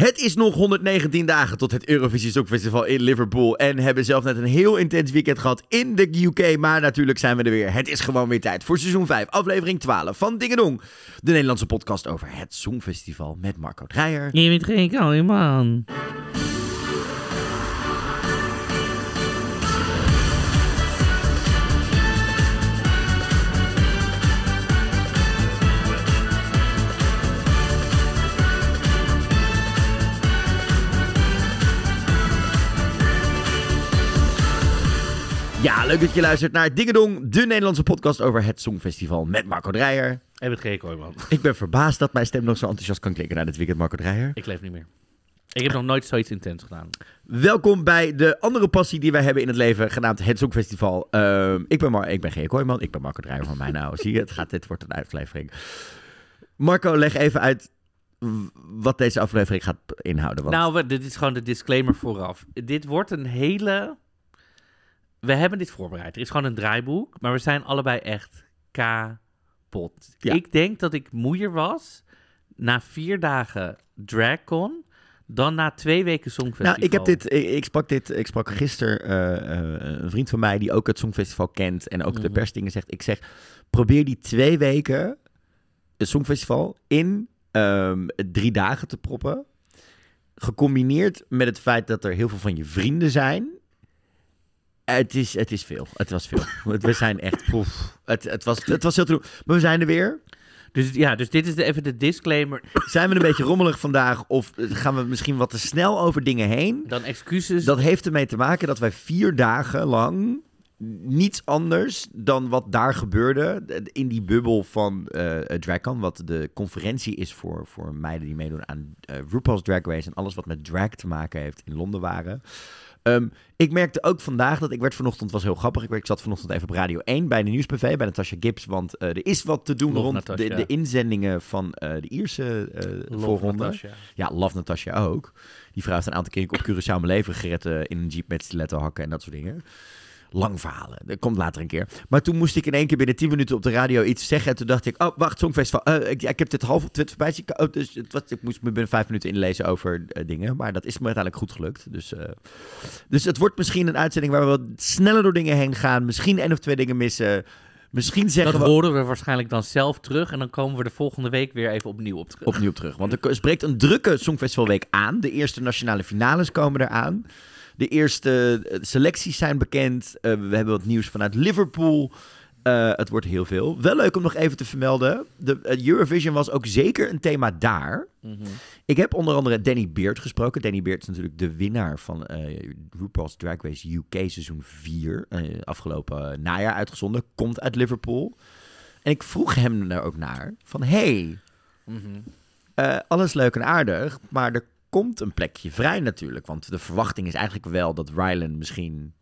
Het is nog 119 dagen tot het Eurovisie Songfestival in Liverpool. En hebben zelf net een heel intens weekend gehad in de UK. Maar natuurlijk zijn we er weer. Het is gewoon weer tijd voor seizoen 5, aflevering 12 van Ding en Dong. De Nederlandse podcast over het Songfestival met Marco Dreijer. Je bent geen koude man. Ja, leuk dat je luistert naar Ding en Dong, de Nederlandse podcast over het Songfestival met Marco Dreijer. En met Gea Kooijman. Ik ben verbaasd dat mijn stem nog zo enthousiast kan klinken na dit weekend, Marco Dreijer. Ik leef niet meer. Ik heb nog nooit zoiets intens gedaan. Welkom bij de andere passie die wij hebben in het leven, genaamd het Songfestival. Ik ben Gea Kooijman, ik ben Marco Dreijer van mij. Nou, zie je, dit wordt een uitlevering. Marco, leg even uit wat deze aflevering gaat inhouden. Want... Nou, dit is gewoon de disclaimer vooraf. Dit wordt een hele... We hebben dit voorbereid. Er is gewoon een draaiboek, maar we zijn allebei echt kapot. Ja. Ik denk dat ik moeier was na 4 dagen DragCon dan na 2 weken Songfestival. Nou, ik sprak gisteren een vriend van mij die ook het Songfestival kent en ook de persdingen zegt. Ik zeg, probeer die 2 weken het Songfestival in 3 dagen te proppen. Gecombineerd met het feit dat er heel veel van je vrienden zijn. Het is veel. Het was veel. We zijn echt... Het was heel te doen. Maar we zijn er weer. Dus dit is even de disclaimer. Zijn we een beetje rommelig vandaag? Of gaan we misschien wat te snel over dingen heen? Dan excuses. Dat heeft ermee te maken dat wij 4 dagen lang... niets anders dan wat daar gebeurde in die bubbel van DragCon, wat de conferentie is voor meiden die meedoen aan RuPaul's Drag Race en alles wat met drag te maken heeft in Londen waren. Ik merkte ook vandaag dat ik werd vanochtend, was heel grappig, ik zat vanochtend even op Radio 1 bij de nieuwsbv, bij Natasja Gibbs, want er is wat te doen rond de inzendingen van de Ierse voorronde. Natasha. Ja, love Natasja ook. Die vrouw heeft een aantal keer op Curaçao mijn leven gered in een jeep met stiletto hakken en dat soort dingen. Lang verhalen, dat komt later een keer. Maar toen moest ik in één keer binnen 10 minuten op de radio iets zeggen. En toen dacht ik, oh wacht, Songfestival. Ik heb dit half op Twitter voorbij zien. Oh, dus ik moest me binnen 5 minuten inlezen over dingen. Maar dat is me uiteindelijk goed gelukt. Dus het wordt misschien een uitzending waar we wat sneller door dingen heen gaan. Misschien 1 of 2 dingen missen. Misschien zeggen dat horen we waarschijnlijk dan zelf terug. En dan komen we de volgende week weer even opnieuw op terug. Want er spreekt een drukke Songfestivalweek aan. De eerste nationale finales komen eraan. De eerste selecties zijn bekend. We hebben wat nieuws vanuit Liverpool. Het wordt heel veel. Wel leuk om nog even te vermelden. De Eurovision was ook zeker een thema daar. Mm-hmm. Ik heb onder andere Danny Beard gesproken. Danny Beard is natuurlijk de winnaar van RuPaul's Drag Race UK seizoen 4. Afgelopen najaar uitgezonden. Komt uit Liverpool. En ik vroeg hem daar ook naar. Van hey, alles leuk en aardig. Maar er komt een plekje vrij natuurlijk. Want de verwachting is eigenlijk wel dat Rylan misschien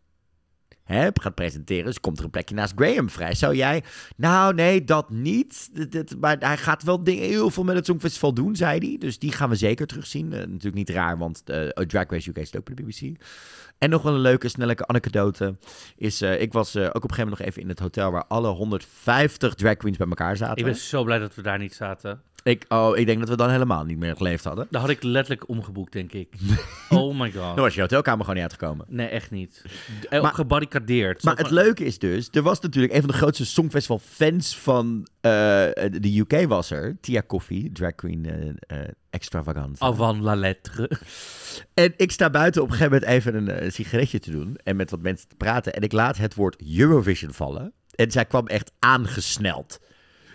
gaat presenteren. Dus komt er een plekje naast Graham vrij. Zou jij... Nou, nee, dat niet. Maar hij gaat wel heel veel met het Songfestival doen, zei hij. Dus die gaan we zeker terugzien. Natuurlijk niet raar, want Drag Race UK zit ook bij de BBC. En nog wel een leuke, snelle anekdote is... ik was ook op een gegeven moment nog even in het hotel waar alle 150 drag queens bij elkaar zaten. Ik ben zo blij dat we daar niet zaten. Ik denk dat we dan helemaal niet meer geleefd hadden. Dat had ik letterlijk omgeboekt, denk ik. Oh my god. Dan was je hotelkamer gewoon niet uitgekomen. Nee, echt niet. Maar, gebarricadeerd. Maar het leuke is dus... Er was natuurlijk een van de grootste Songfestival-fans van de UK was er. Tia Kofi, drag queen extravagant. Avant la lettre. En ik sta buiten op een gegeven moment even een sigaretje te doen. En met wat mensen te praten. En ik laat het woord Eurovision vallen. En zij kwam echt aangesneld.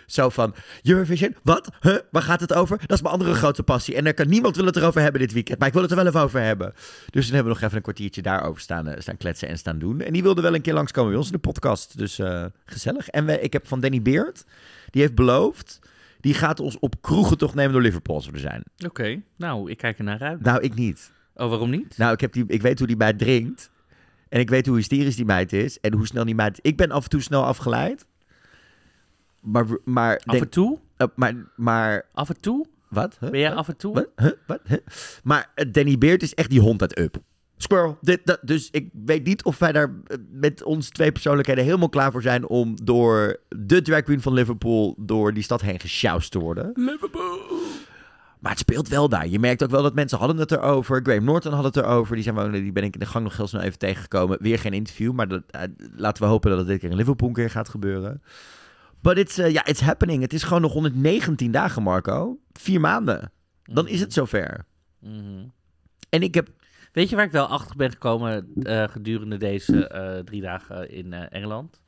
Zo van, Eurovision, wat? Huh? Waar gaat het over? Dat is mijn andere grote passie. En daar kan niemand wil het erover hebben dit weekend. Maar ik wil het er wel even over hebben. Dus dan hebben we nog even een kwartiertje daarover staan kletsen en staan doen. En die wilde wel een keer langskomen bij ons in de podcast. Dus gezellig. En ik heb van Danny Beard, die heeft beloofd... die gaat ons op kroegentocht nemen door Liverpool als we er zijn. Oké, nou, ik kijk er naar uit. Nou, ik niet. Oh, waarom niet? Nou, ik weet hoe die meid drinkt. En ik weet hoe hysterisch die meid is. En hoe snel die meid... Ik ben af en toe snel afgeleid... Maar af en toe? Af en toe? Wat? Huh? Ben jij af en toe? Wat? Huh? Wat? Huh? Maar Danny Beard is echt die hond uit Up. Squirrel. Dus ik weet niet of wij daar met onze 2 persoonlijkheden helemaal klaar voor zijn... om door de drag queen van Liverpool door die stad heen gesjoust te worden. Liverpool! Maar het speelt wel daar. Je merkt ook wel dat mensen hadden het erover. Graham Norton had het erover. Die ben ik in de gang nog heel snel even tegengekomen. Weer geen interview, maar laten we hopen dat het dit keer in Liverpool een keer gaat gebeuren. But it's happening. Het is gewoon nog 119 dagen, Marco. 4 maanden. Dan is het zover. Mm-hmm. En ik heb... Weet je waar ik wel achter ben gekomen gedurende deze 3 dagen in Engeland?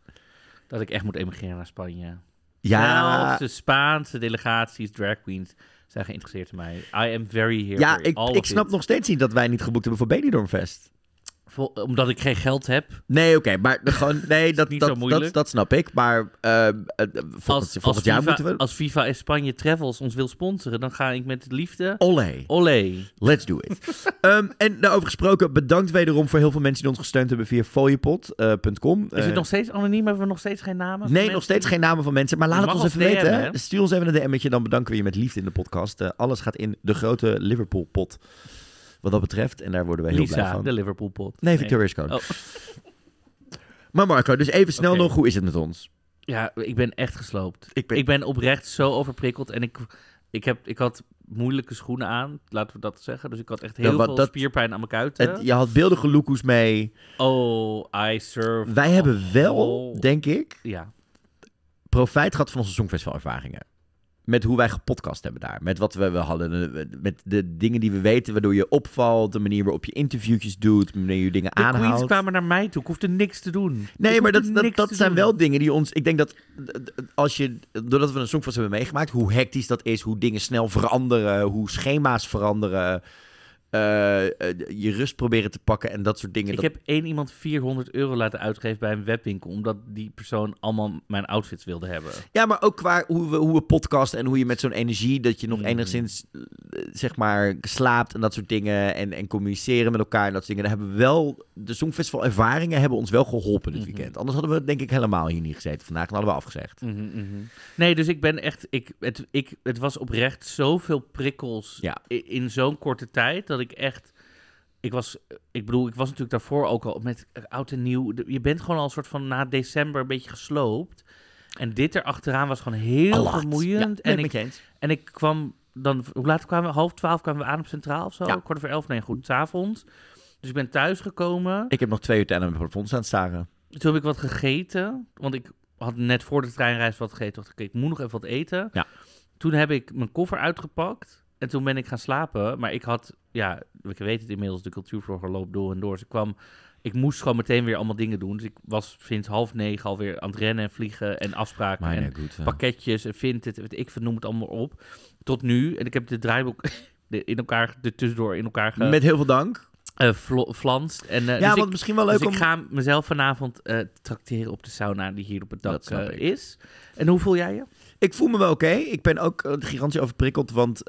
Dat ik echt moet emigreren naar Spanje. Ja. Zelfs de Spaanse delegaties, drag queens, zijn geïnteresseerd in mij. I am very here. Ja, ik snap nog steeds niet dat wij niet geboekt hebben voor Benidorm fest. Omdat ik geen geld heb. Nee, oké, maar gewoon, nee, dat snap ik. Maar volgend jaar moeten we... Als Viva in Spanje Travels ons wil sponsoren, dan ga ik met liefde... Olé. Olé. Let's do it. En daarover gesproken, bedankt wederom voor heel veel mensen die ons gesteund hebben via foliepot.com. Is het nog steeds anoniem? Hebben we nog steeds geen namen? Nee, nog steeds geen namen van mensen. Maar laat het ons even weten. Hè? Stuur ons even een DM'tje, dan bedanken we je met liefde in de podcast. Alles gaat in de grote Liverpool pot. Wat dat betreft, en daar worden wij heel blij van. De Liverpool pot. Nee, Victoria's Code. Oh. Maar Marco, dus even snel nog, hoe is het met ons? Ja, ik ben echt gesloopt. Ik ben oprecht zo overprikkeld en ik had moeilijke schoenen aan, laten we dat zeggen. Dus ik had echt heel veel spierpijn aan mijn kuiten. Je had beeldige loekoes mee. Oh, I serve. Wij hebben wel, denk ik, profijt gehad van onze songfestivalervaringen. Met hoe wij gepodcast hebben daar. Met wat we hadden. Met de dingen die we weten. Waardoor je opvalt. De manier waarop je interviewtjes doet. De manier je dingen aanhoudt. De queens kwamen naar mij toe. Ik hoefde niks te doen. Nee, maar dat zijn wel dingen die ons... Ik denk dat als je... Doordat we een songfest hebben meegemaakt. Hoe hectisch dat is. Hoe dingen snel veranderen. Hoe schema's veranderen. Je rust proberen te pakken en dat soort dingen. Ik heb één iemand €400 laten uitgeven bij een webwinkel, omdat die persoon allemaal mijn outfits wilde hebben. Ja, maar ook qua hoe we podcasten en hoe je met zo'n energie, dat je nog enigszins zeg maar slaapt en dat soort dingen en communiceren met elkaar en dat soort dingen. Daar hebben we wel, de Songfestival ervaringen hebben ons wel geholpen dit weekend. Anders hadden we denk ik helemaal hier niet gezeten vandaag en hadden we afgezegd. Nee, dus ik ben echt, het was oprecht zoveel prikkels in zo'n korte tijd, dat ik was natuurlijk daarvoor ook al met oud en nieuw. Je bent gewoon al een soort van na december een beetje gesloopt. En dit erachteraan was gewoon heel vermoeiend. Ja, en ik kwam dan, hoe laat kwamen we? 11:30 kwamen we aan op Centraal of zo? Ja. 11:15, nee, goed, 's avonds. Dus ik ben thuisgekomen. Ik heb nog 2 uur tijd aan mijn plafond staan staren. Toen heb ik wat gegeten, want ik had net voor de treinreis wat gegeten. Dacht ik moet nog even wat eten. Ja. Toen heb ik mijn koffer uitgepakt. En toen ben ik gaan slapen, maar ik had... Ja, ik weet het inmiddels, de cultuurvlogger loopt door en door. Dus ik moest gewoon meteen weer allemaal dingen doen. Dus ik was sinds 8:30 alweer aan het rennen en vliegen en afspraken pakketjes en ik noem het allemaal op. Tot nu, en ik heb de draaiboek tussendoor in elkaar ge... Met heel veel dank. Flanst. Want misschien wel leuk om... ik ga mezelf vanavond trakteren op de sauna die hier op het dak is. En hoe voel jij je? Ik voel me wel oké. Ik ben ook gigantisch overprikkeld, want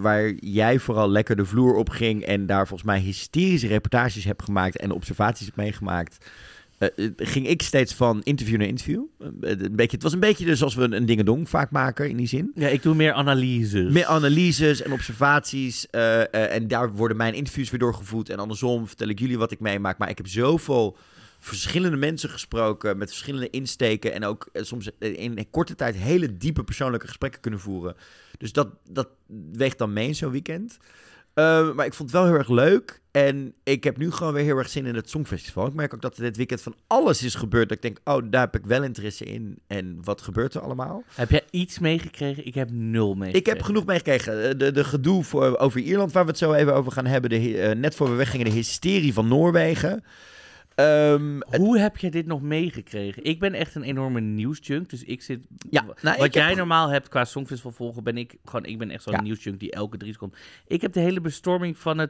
waar jij vooral lekker de vloer op ging en daar volgens mij hysterische reportages hebt gemaakt en observaties hebt meegemaakt, ging ik steeds van interview naar interview. Het was een beetje dus als we een Ding en Dong vaak maken in die zin. Ja, ik doe meer analyses. Meer analyses en observaties en daar worden mijn interviews weer doorgevoed en andersom vertel ik jullie wat ik meemaak, maar ik heb zoveel... verschillende mensen gesproken, met verschillende insteken en ook soms in een korte tijd hele diepe persoonlijke gesprekken kunnen voeren. Dus dat weegt dan mee in zo'n weekend. Maar ik vond het wel heel erg leuk en ik heb nu gewoon weer heel erg zin in het Songfestival. Ik merk ook dat er dit weekend van alles is gebeurd. Dat ik denk, daar heb ik wel interesse in en wat gebeurt er allemaal? Heb jij iets meegekregen? Ik heb 0 meegekregen. Ik heb genoeg meegekregen. De gedoe over Ierland, waar we het zo even over gaan hebben. Net voor we weggingen, de hysterie van Noorwegen. Hoe heb je dit nog meegekregen? Ik ben echt een enorme nieuwsjunk, dus ik zit... Ja, wat jij normaal hebt qua Songfestival volgen, ben ik gewoon... Ik ben echt zo'n nieuwsjunk die elke 3 seconden... Ik heb de hele bestorming van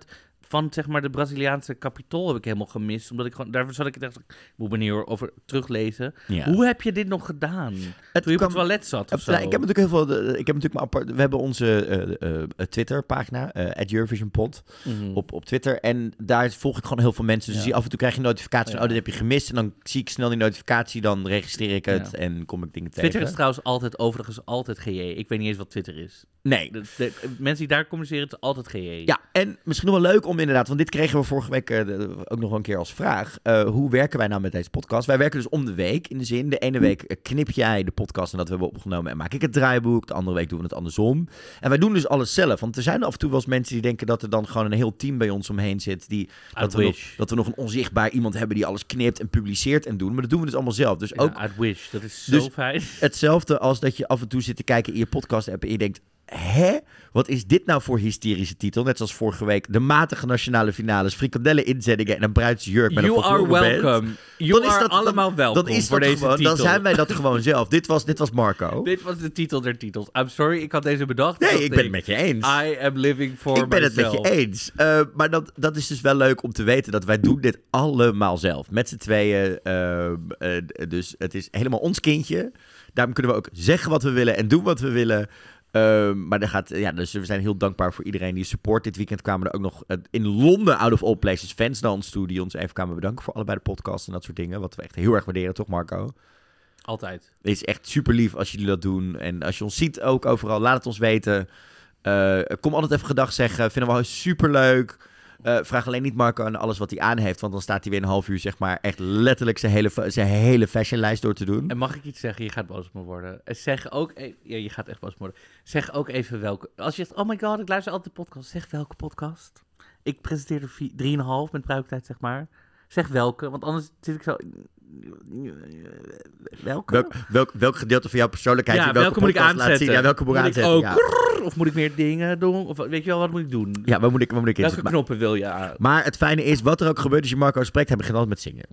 zeg maar de Braziliaanse kapitool heb ik helemaal gemist, omdat ik gewoon... Daarvoor zat ik echt... Ik moet me hier over teruglezen. Ja. Hoe heb je dit nog gedaan? Toen je op het toilet zat of zo? Nou, ik heb natuurlijk heel veel... Ik heb natuurlijk mijn apart... We hebben onze Twitter-pagina, @EurovisionPod, op Twitter. En daar volg ik gewoon heel veel mensen. Dus af en toe krijg je notificaties van, dit heb je gemist. En dan zie ik snel die notificatie, dan registreer ik het en kom ik dingen tegen. Twitter is trouwens overigens altijd GJ. Ik weet niet eens wat Twitter is. Nee. De mensen die daar communiceren, het is altijd GJ. Ja, en misschien nog wel leuk om om inderdaad, want dit kregen we vorige week ook nog een keer als vraag. Hoe werken wij nou met deze podcast? Wij werken dus om de week, in de zin, de ene week knip jij de podcast en dat we hebben opgenomen en maak ik het draaiboek. De andere week doen we het andersom. En wij doen dus alles zelf, want er zijn af en toe wel eens mensen die denken dat er dan gewoon een heel team bij ons omheen zit. Dat we nog een onzichtbaar iemand hebben die alles knipt en publiceert en doet. Maar dat doen we dus allemaal zelf. Dus ook, I wish, dat is zo fijn. Hetzelfde als dat je af en toe zit te kijken in je podcast app en je denkt, hè? Wat is dit nou voor hysterische titel? Net zoals vorige week. De matige nationale finales, frikandellen-inzendingen en een bruidsjurk met een fantorenband. You are allemaal welkom voor deze titel. Dan zijn wij dat gewoon zelf. Dit was Marco. Dit was de titel der titels. I'm sorry, ik had deze bedacht. Nee, ik ben het met je eens. I am living for myself. Ik ben het met je eens. Maar dat is dus wel leuk om te weten dat wij doen dit allemaal zelf. Met z'n tweeën. Dus het is helemaal ons kindje. Daarom kunnen we ook zeggen wat we willen en doen wat we willen. Maar dus we zijn heel dankbaar voor iedereen die support. Dit weekend kwamen er ook nog in Londen, out of all places, fans naar ons toe die ons even kwamen bedanken voor allebei de podcasts en dat soort dingen. Wat we echt heel erg waarderen, toch Marco? Altijd. Het is echt super lief als jullie dat doen. En als je ons ziet ook overal, laat het ons weten. Kom altijd even gedag zeggen. Vinden we super leuk. Vraag alleen niet Marco aan alles wat hij aan heeft, want dan staat hij weer een half uur zeg maar echt letterlijk zijn hele fashionlijst door te doen. En mag ik iets zeggen? Je gaat boos op me worden. Zeg ook even, ja, je gaat echt boos op me worden. Zeg ook even welke. Als je zegt, oh my god, ik luister altijd de podcast. Zeg welke podcast? Ik presenteerde 3,5 met bruiktijd zeg maar. Zeg welke, want anders zit ik zo. Welke? Welk gedeelte van jouw persoonlijkheid? Ja, welke moet ik aanzetten? Ja, welke moet ik aanzetten? Ook, ja. Of moet ik meer dingen doen? Of weet je wel, wat moet ik doen? Ja, wat moet ik welke knoppen wil je aan? Maar het fijne is, wat er ook gebeurt als je Marco spreekt, hij begint altijd met zingen.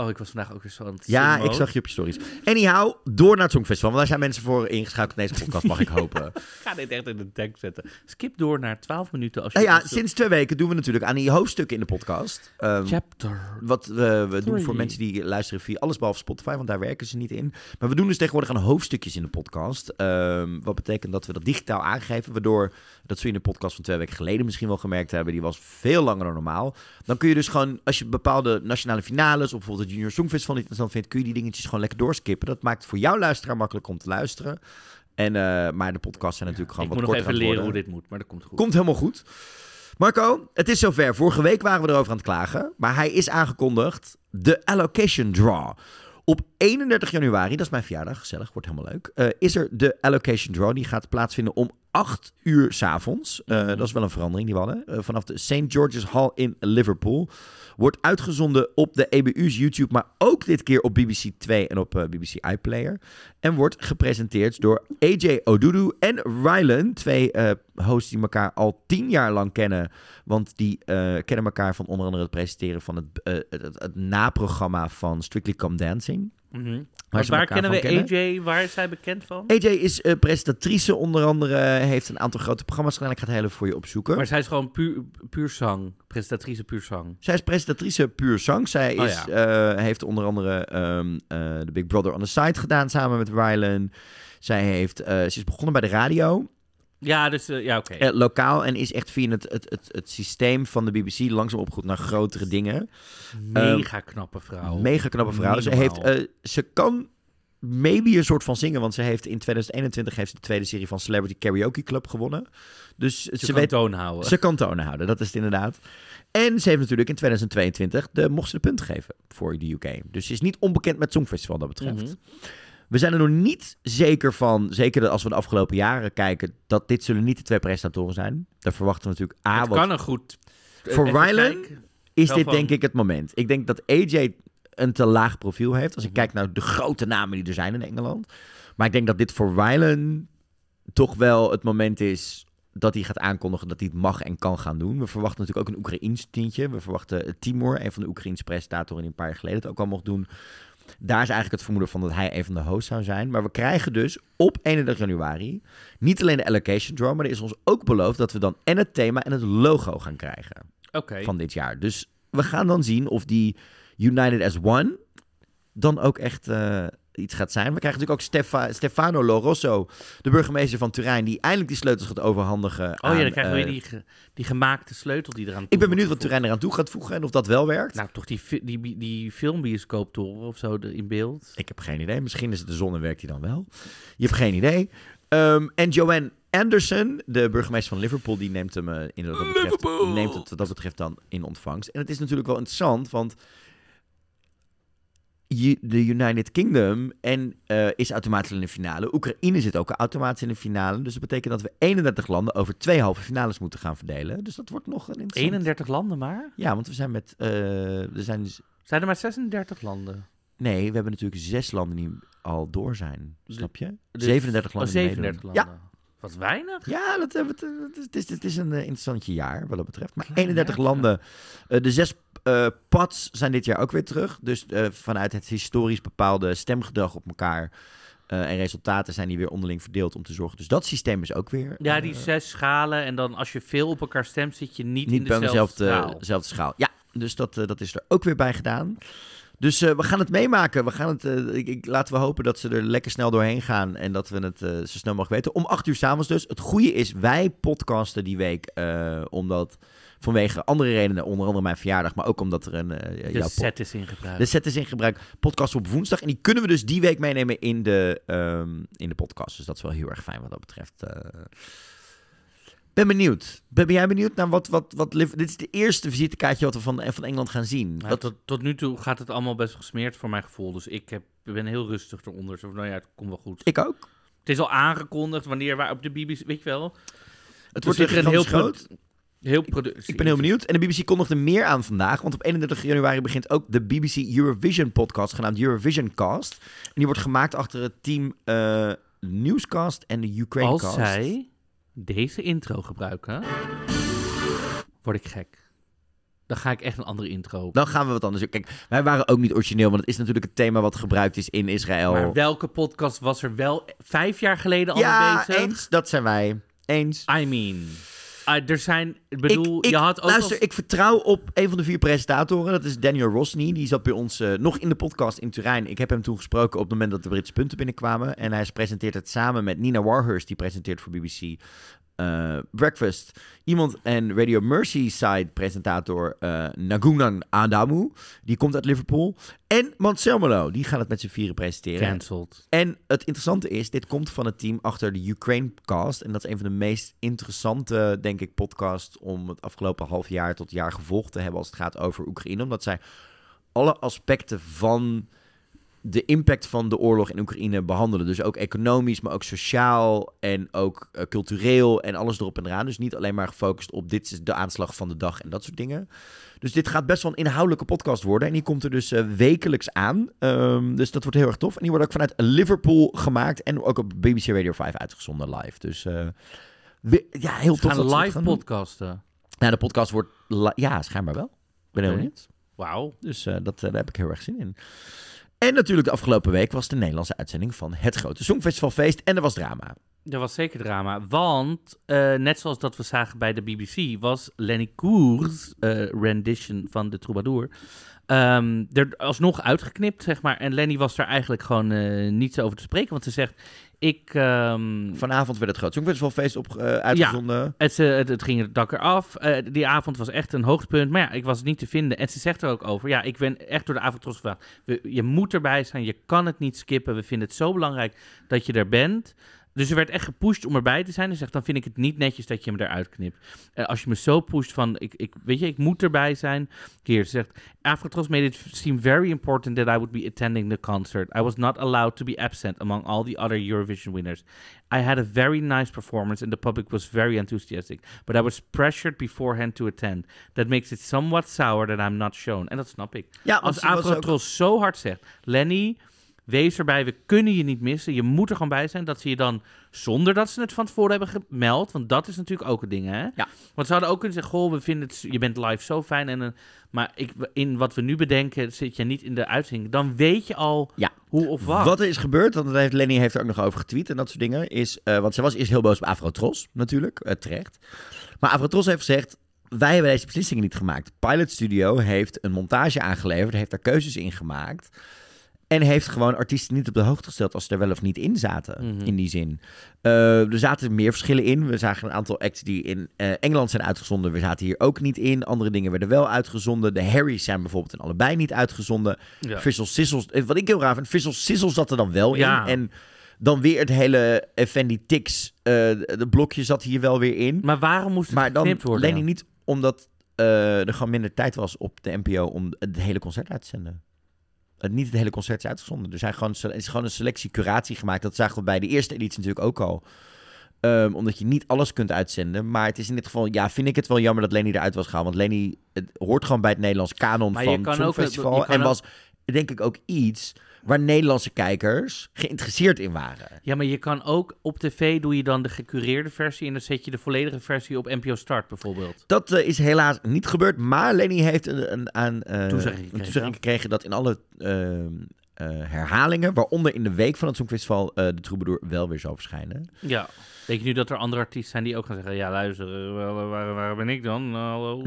Oh, ik was vandaag ook weer zo aan het zingen. Ja, ik zag je op je stories. Anyhow, door naar het Songfestival. Want daar zijn mensen voor ingeschakeld in deze podcast, mag ik hopen. Ga dit echt in de tank zetten. Skip door naar 12 minuten. Als je sinds 2 weken doen we natuurlijk aan die hoofdstukken in de podcast. Chapter. Wat we doen voor mensen die luisteren via alles behalve Spotify, want daar werken ze niet in. Maar we doen dus tegenwoordig aan hoofdstukjes in de podcast. Wat betekent dat we dat digitaal aangeven, waardoor, dat zul je in de podcast van 2 weken geleden misschien wel gemerkt hebben, die was veel langer dan normaal. Dan kun je dus gewoon, als je bepaalde nationale finales, of bijvoorbeeld Junior Songfestival niet interessant vindt, kun je die dingetjes gewoon lekker doorskippen. Dat maakt voor jouw luisteraar makkelijk om te luisteren. En, maar de podcasts zijn natuurlijk gewoon wat korter. Ik moet nog even leren hoe dit moet, maar dat komt goed. Komt helemaal goed. Marco, het is zover. Vorige week waren we erover aan het klagen, maar hij is aangekondigd. De Allocation Draw. Op 31 januari, dat is mijn verjaardag, gezellig, wordt helemaal leuk, is er de Allocation Draw. Die gaat plaatsvinden om 8 uur 's avonds. Dat is wel een verandering die we hadden. Vanaf de St. George's Hall in Liverpool. Wordt uitgezonden op de EBU's YouTube, maar ook dit keer op BBC 2 en op BBC iPlayer. En wordt gepresenteerd door AJ Odudu en Rylan. 2 hosts die elkaar al 10 jaar lang kennen. Want die kennen elkaar van onder andere het presenteren van het naprogramma van Strictly Come Dancing. Mm-hmm. Waar kennen we AJ? Waar is zij bekend van? AJ is presentatrice onder andere. Heeft een aantal grote programma's gedaan. Ik ga het hele voor je opzoeken. Maar zij is gewoon puur zang. Presentatrice puur zang. Zij is presentatrice puur zang. Zij heeft onder andere de Big Brother on the Side gedaan samen met Rylan. Ze is begonnen bij de radio. Ja, dus oké. Lokaal en is echt via het systeem van de BBC langzaam opgegroeid naar grotere dingen. Mega knappe vrouw. Ze kan maybe een soort van zingen, want ze heeft in 2021 de 2e serie van Celebrity Karaoke Club gewonnen. Dus ze kan toon houden, dat is het inderdaad. En ze heeft natuurlijk in 2022 mocht ze de punt geven voor de UK. Dus ze is niet onbekend met Songfestival dat betreft. Mm-hmm. We zijn er nog niet zeker van, zeker als we de afgelopen jaren kijken, dat dit zullen niet de 2 presentatoren zijn. Daar verwachten we natuurlijk het kan een goed. Voor Rylan is dit denk ik het moment. Ik denk dat AJ een te laag profiel heeft. Als ik kijk naar de grote namen die er zijn in Engeland. Maar ik denk dat dit voor Rylan toch wel het moment is dat hij gaat aankondigen dat hij het mag en kan gaan doen. We verwachten natuurlijk ook een Oekraïns tientje. We verwachten Timur, een van de Oekraïense presentatoren die een paar jaar geleden het ook al mocht doen. Daar is eigenlijk het vermoeden van dat hij een van de hosts zou zijn. Maar we krijgen dus op 31 januari niet alleen de Allocation Draw, maar er is ons ook beloofd dat we dan en het thema en het logo gaan krijgen van dit jaar. Dus we gaan dan zien of die United as One dan ook echt iets gaat zijn. We krijgen natuurlijk ook Stefano Lorosso, de burgemeester van Turijn, die eindelijk die sleutels gaat overhandigen. Dan krijgen we die gemaakte sleutel die eraan toe. Ik ben benieuwd wat Turijn eraan toe gaat voegen en of dat wel werkt. Nou, toch die filmbioscooptoren of zo in beeld. Ik heb geen idee. Misschien is het de zon en werkt die dan wel. Je hebt geen idee. En Joanne Anderson, de burgemeester van Liverpool, die neemt hem neemt het wat dat betreft dan in ontvangst. En het is natuurlijk wel interessant, want de United Kingdom is automatisch in de finale. Oekraïne zit ook automatisch in de finale. Dus dat betekent dat we 31 landen over 2 halve finales moeten gaan verdelen. Dus dat wordt nog een interessant... 31 landen maar? Ja, want we zijn met... Zijn er maar 36 landen? Nee, we hebben natuurlijk 6 landen die al door zijn. Snap je? Dus 37 landen. Oh, 37 landen. Ja. Wat weinig. Ja, het is een interessantje jaar wat dat betreft. Maar 31 landen. De 6 pads zijn dit jaar ook weer terug. Dus vanuit het historisch bepaalde stemgedrag op elkaar... en resultaten zijn die weer onderling verdeeld om te zorgen. Dus dat systeem is ook weer... Ja, die 6 schalen. En dan als je veel op elkaar stemt, zit je niet in dezelfde schaal. Ja, dus dat is er ook weer bij gedaan. Dus we gaan het meemaken. Laten we hopen dat ze er lekker snel doorheen gaan. En dat we het zo snel mogelijk weten. Om 8:00 s'avonds dus. Het goede is, wij podcasten die week. Omdat vanwege andere redenen. Onder andere mijn verjaardag. Maar ook omdat er een... set is in gebruik. De set is in gebruik. Podcast op woensdag. En die kunnen we dus die week meenemen in de podcast. Dus dat is wel heel erg fijn wat dat betreft. Ben benieuwd. Ben jij benieuwd naar wat... Dit is de eerste visitekaartje wat we van Engeland gaan zien. Ja, tot nu toe gaat het allemaal best gesmeerd voor mijn gevoel. Dus ik ben heel rustig eronder. Zo, het komt wel goed. Ik ook. Het is al aangekondigd wanneer we op de BBC... Weet je wel? Het wordt er een heel groot... Ik ben heel benieuwd. En de BBC kondigde meer aan vandaag. Want op 31 januari begint ook de BBC Eurovision podcast, genaamd Eurovisioncast. En die wordt gemaakt achter het team Newscast en de Ukrainecast. Als zij... deze intro gebruiken, word ik gek. Dan ga ik echt een andere intro op. Dan gaan we wat anders doen. Kijk, wij waren ook niet origineel, want het is natuurlijk het thema wat gebruikt is in Israël. Maar welke podcast was er wel 5 jaar geleden al bezig? Ja, eens. Dat zijn wij. Eens. I mean... er zijn, ik bedoel, je had ook... Luister, ik vertrouw op een van de 4 presentatoren. Dat is Daniel Rosny. Die zat bij ons nog in de podcast in Turijn. Ik heb hem toen gesproken op het moment dat de Britse punten binnenkwamen. En hij presenteert het samen met Nina Warhurst. Die presenteert voor BBC Breakfast. Iemand en Radio Merseyside presentator Nagunan Adamu. Die komt uit Liverpool. En Manselmolo. Die gaat het met z'n 4 presenteren. Cancelled. En het interessante is, dit komt van het team achter de Ukrainecast. En dat is een van de meest interessante, denk ik, podcasts om het afgelopen half jaar tot jaar gevolgd te hebben als het gaat over Oekraïne. Omdat zij alle aspecten van de impact van de oorlog in Oekraïne behandelen. Dus ook economisch, maar ook sociaal en ook cultureel en alles erop en eraan. Dus niet alleen maar gefocust op dit is de aanslag van de dag en dat soort dingen. Dus dit gaat best wel een inhoudelijke podcast worden. En die komt er dus wekelijks aan. Dus dat wordt heel erg tof. En die wordt ook vanuit Liverpool gemaakt en ook op BBC Radio 5 uitgezonden live. Dus heel tof. Gaan live gaan podcasten? Nou, de podcast wordt... Ja, schijnbaar wel. Ik ben heel benieuwd. Wauw. Dus daar heb ik heel erg zin in. En natuurlijk de afgelopen week was de Nederlandse uitzending van het grote Songfestivalfeest. En er was drama. Er was zeker drama. Want net zoals dat we zagen bij de BBC was Lenny Koers rendition van de Troubadour er alsnog uitgeknipt, zeg maar. En Lenny was daar eigenlijk gewoon niets over te spreken. Want ze zegt... Vanavond werd het groot Songfestivalfeest uitgezonden. Ja, het ging het dak eraf. Die avond was echt een hoogtepunt. Maar ja, ik was niet te vinden. En ze zegt er ook over. Ja, ik ben echt door de AvroTros gevraagd. Je moet erbij zijn. Je kan het niet skippen. We vinden het zo belangrijk dat je er bent. Dus er werd echt gepusht om erbij te zijn. En zegt, dan vind ik het niet netjes dat je me eruit knipt. Als je me zo pusht van, ik moet erbij zijn. Hier, ze zegt, AvroTros made it seem very important that I would be attending the concert. I was not allowed to be absent among all the other Eurovision winners. I had a very nice performance and the public was very enthusiastic. But I was pressured beforehand to attend. That makes it somewhat sour that I'm not shown. En dat snap ik. Ja, als AvroTros zo hard zegt, Lenny... Wees erbij, we kunnen je niet missen. Je moet er gewoon bij zijn. Dat ze je dan, zonder dat ze het van tevoren hebben gemeld... want dat is natuurlijk ook een ding, hè? Ja. Want ze hadden ook kunnen zeggen... goh, we vinden het, je bent live zo fijn. Maar in wat we nu bedenken, zit je niet in de uitzending. Dan weet je al hoe of wat. Wat er is gebeurd, want Lenny heeft er ook nog over getweet... en dat soort dingen, is... want ze was eerst heel boos op AvroTros, natuurlijk, terecht. Maar AvroTros heeft gezegd... wij hebben deze beslissingen niet gemaakt. Pilot Studio heeft een montage aangeleverd... heeft daar keuzes in gemaakt... en heeft gewoon artiesten niet op de hoogte gesteld... als ze er wel of niet in zaten, in die zin. Er zaten meer verschillen in. We zagen een aantal acts die in Engeland zijn uitgezonden. We zaten hier ook niet in. Andere dingen werden wel uitgezonden. De Harrys zijn bijvoorbeeld in allebei niet uitgezonden. Ja. Vissel Sissels... Wat ik heel raar vind, Vissel Sissels zat er dan wel in. En Dan weer het hele Effendi Tix blokje zat hier wel weer in. Maar waarom moest het geknipt worden? Maar dan niet omdat er gewoon minder tijd was op de NPO om het hele concert uit te zenden. Niet het hele concert is uitgezonden. Er is gewoon een selectie-curatie gemaakt. Dat zagen we bij de eerste editie natuurlijk ook al. Omdat je niet alles kunt uitzenden. Maar het is in dit geval... Ja, vind ik het wel jammer dat Lenny eruit was gegaan. Want Lenny hoort gewoon bij het Nederlands kanon van het Songfestival. En was denk ik ook iets waar Nederlandse kijkers geïnteresseerd in waren. Ja, maar je kan ook op tv doe je dan de gecureerde versie en dan zet je de volledige versie op NPO Start bijvoorbeeld. Dat is helaas niet gebeurd, maar Lenny heeft een toezegging gekregen dat in alle herhalingen, waaronder in de week van het Songfestival, de troubadour wel weer zou verschijnen. Ja. Denk je nu dat er andere artiesten zijn die ook gaan zeggen, ja luister, waar ben ik dan? Hallo?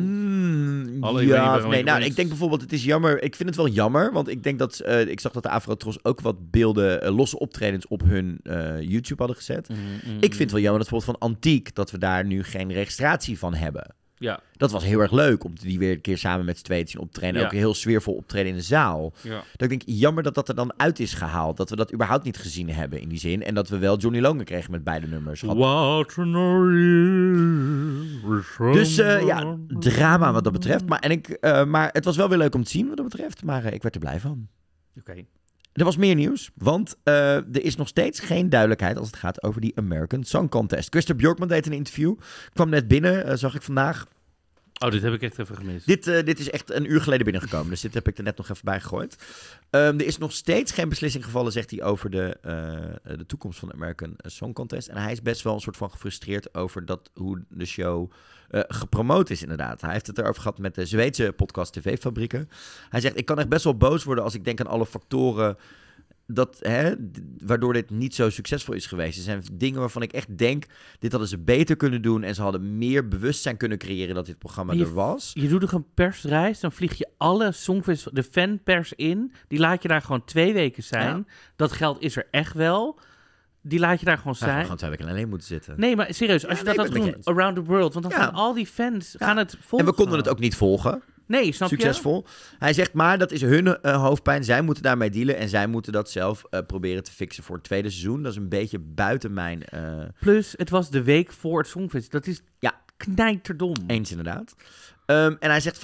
Ik denk bijvoorbeeld, het is jammer, ik vind het wel jammer, want ik denk dat, ik zag dat de AvroTros ook wat beelden, losse optredens op hun YouTube hadden gezet. Ik vind het wel jammer dat bijvoorbeeld van Antiek, dat we daar nu geen registratie van hebben. Ja. Dat was heel erg leuk om die weer een keer samen met z'n tweeën te zien optreden. Ja. Ook een heel sfeervol optreden in de zaal. Ja. Dat ik denk, jammer dat dat er dan uit is gehaald. Dat we dat überhaupt niet gezien hebben in die zin. En dat we wel Johnny Logan kregen met beide nummers. Dus ja, drama wat dat betreft. Maar het was wel weer leuk om te zien wat dat betreft. Maar ik werd er blij van. Oké. Er was meer nieuws, want er is nog steeds geen duidelijkheid als het gaat over die American Song Contest. Christer Bjorkman deed een interview, kwam net binnen, zag ik vandaag. Oh, dit heb ik echt even gemist. Dit is echt een uur geleden binnengekomen, dus dit heb ik er net nog even bij gegooid. Er is nog steeds geen beslissing gevallen, zegt hij, over de toekomst van de American Song Contest. En hij is best wel een soort van gefrustreerd over hoe de show gepromoot is, inderdaad. Hij heeft het erover gehad met de Zweedse podcast TV-fabrieken. Hij zegt, ik kan echt best wel boos worden als ik denk aan alle factoren waardoor dit niet zo succesvol is geweest. Er zijn dingen waarvan ik echt denk, dit hadden ze beter kunnen doen en ze hadden meer bewustzijn kunnen creëren dat dit programma er was. Je doet toch een persreis, dan vlieg je alle songfestival, de fanpers in, die laat je daar gewoon 2 weken zijn. Ja. Dat geld is er echt wel. Die laat je daar gewoon zijn. Ja, gewoon 2 weken alleen moeten zitten. Nee, maar serieus, als je dat doet, around the world, want dan gaan al die fans gaan het volgen. En we konden het ook niet volgen. Nee, snap je? Succesvol. Hij zegt, maar dat is hun hoofdpijn. Zij moeten daarmee dealen en zij moeten dat zelf proberen te fixen voor het tweede seizoen. Dat is een beetje buiten mijn... Plus, het was de week voor het Songfest. Dat is knijterdom. Eens inderdaad. En hij zegt,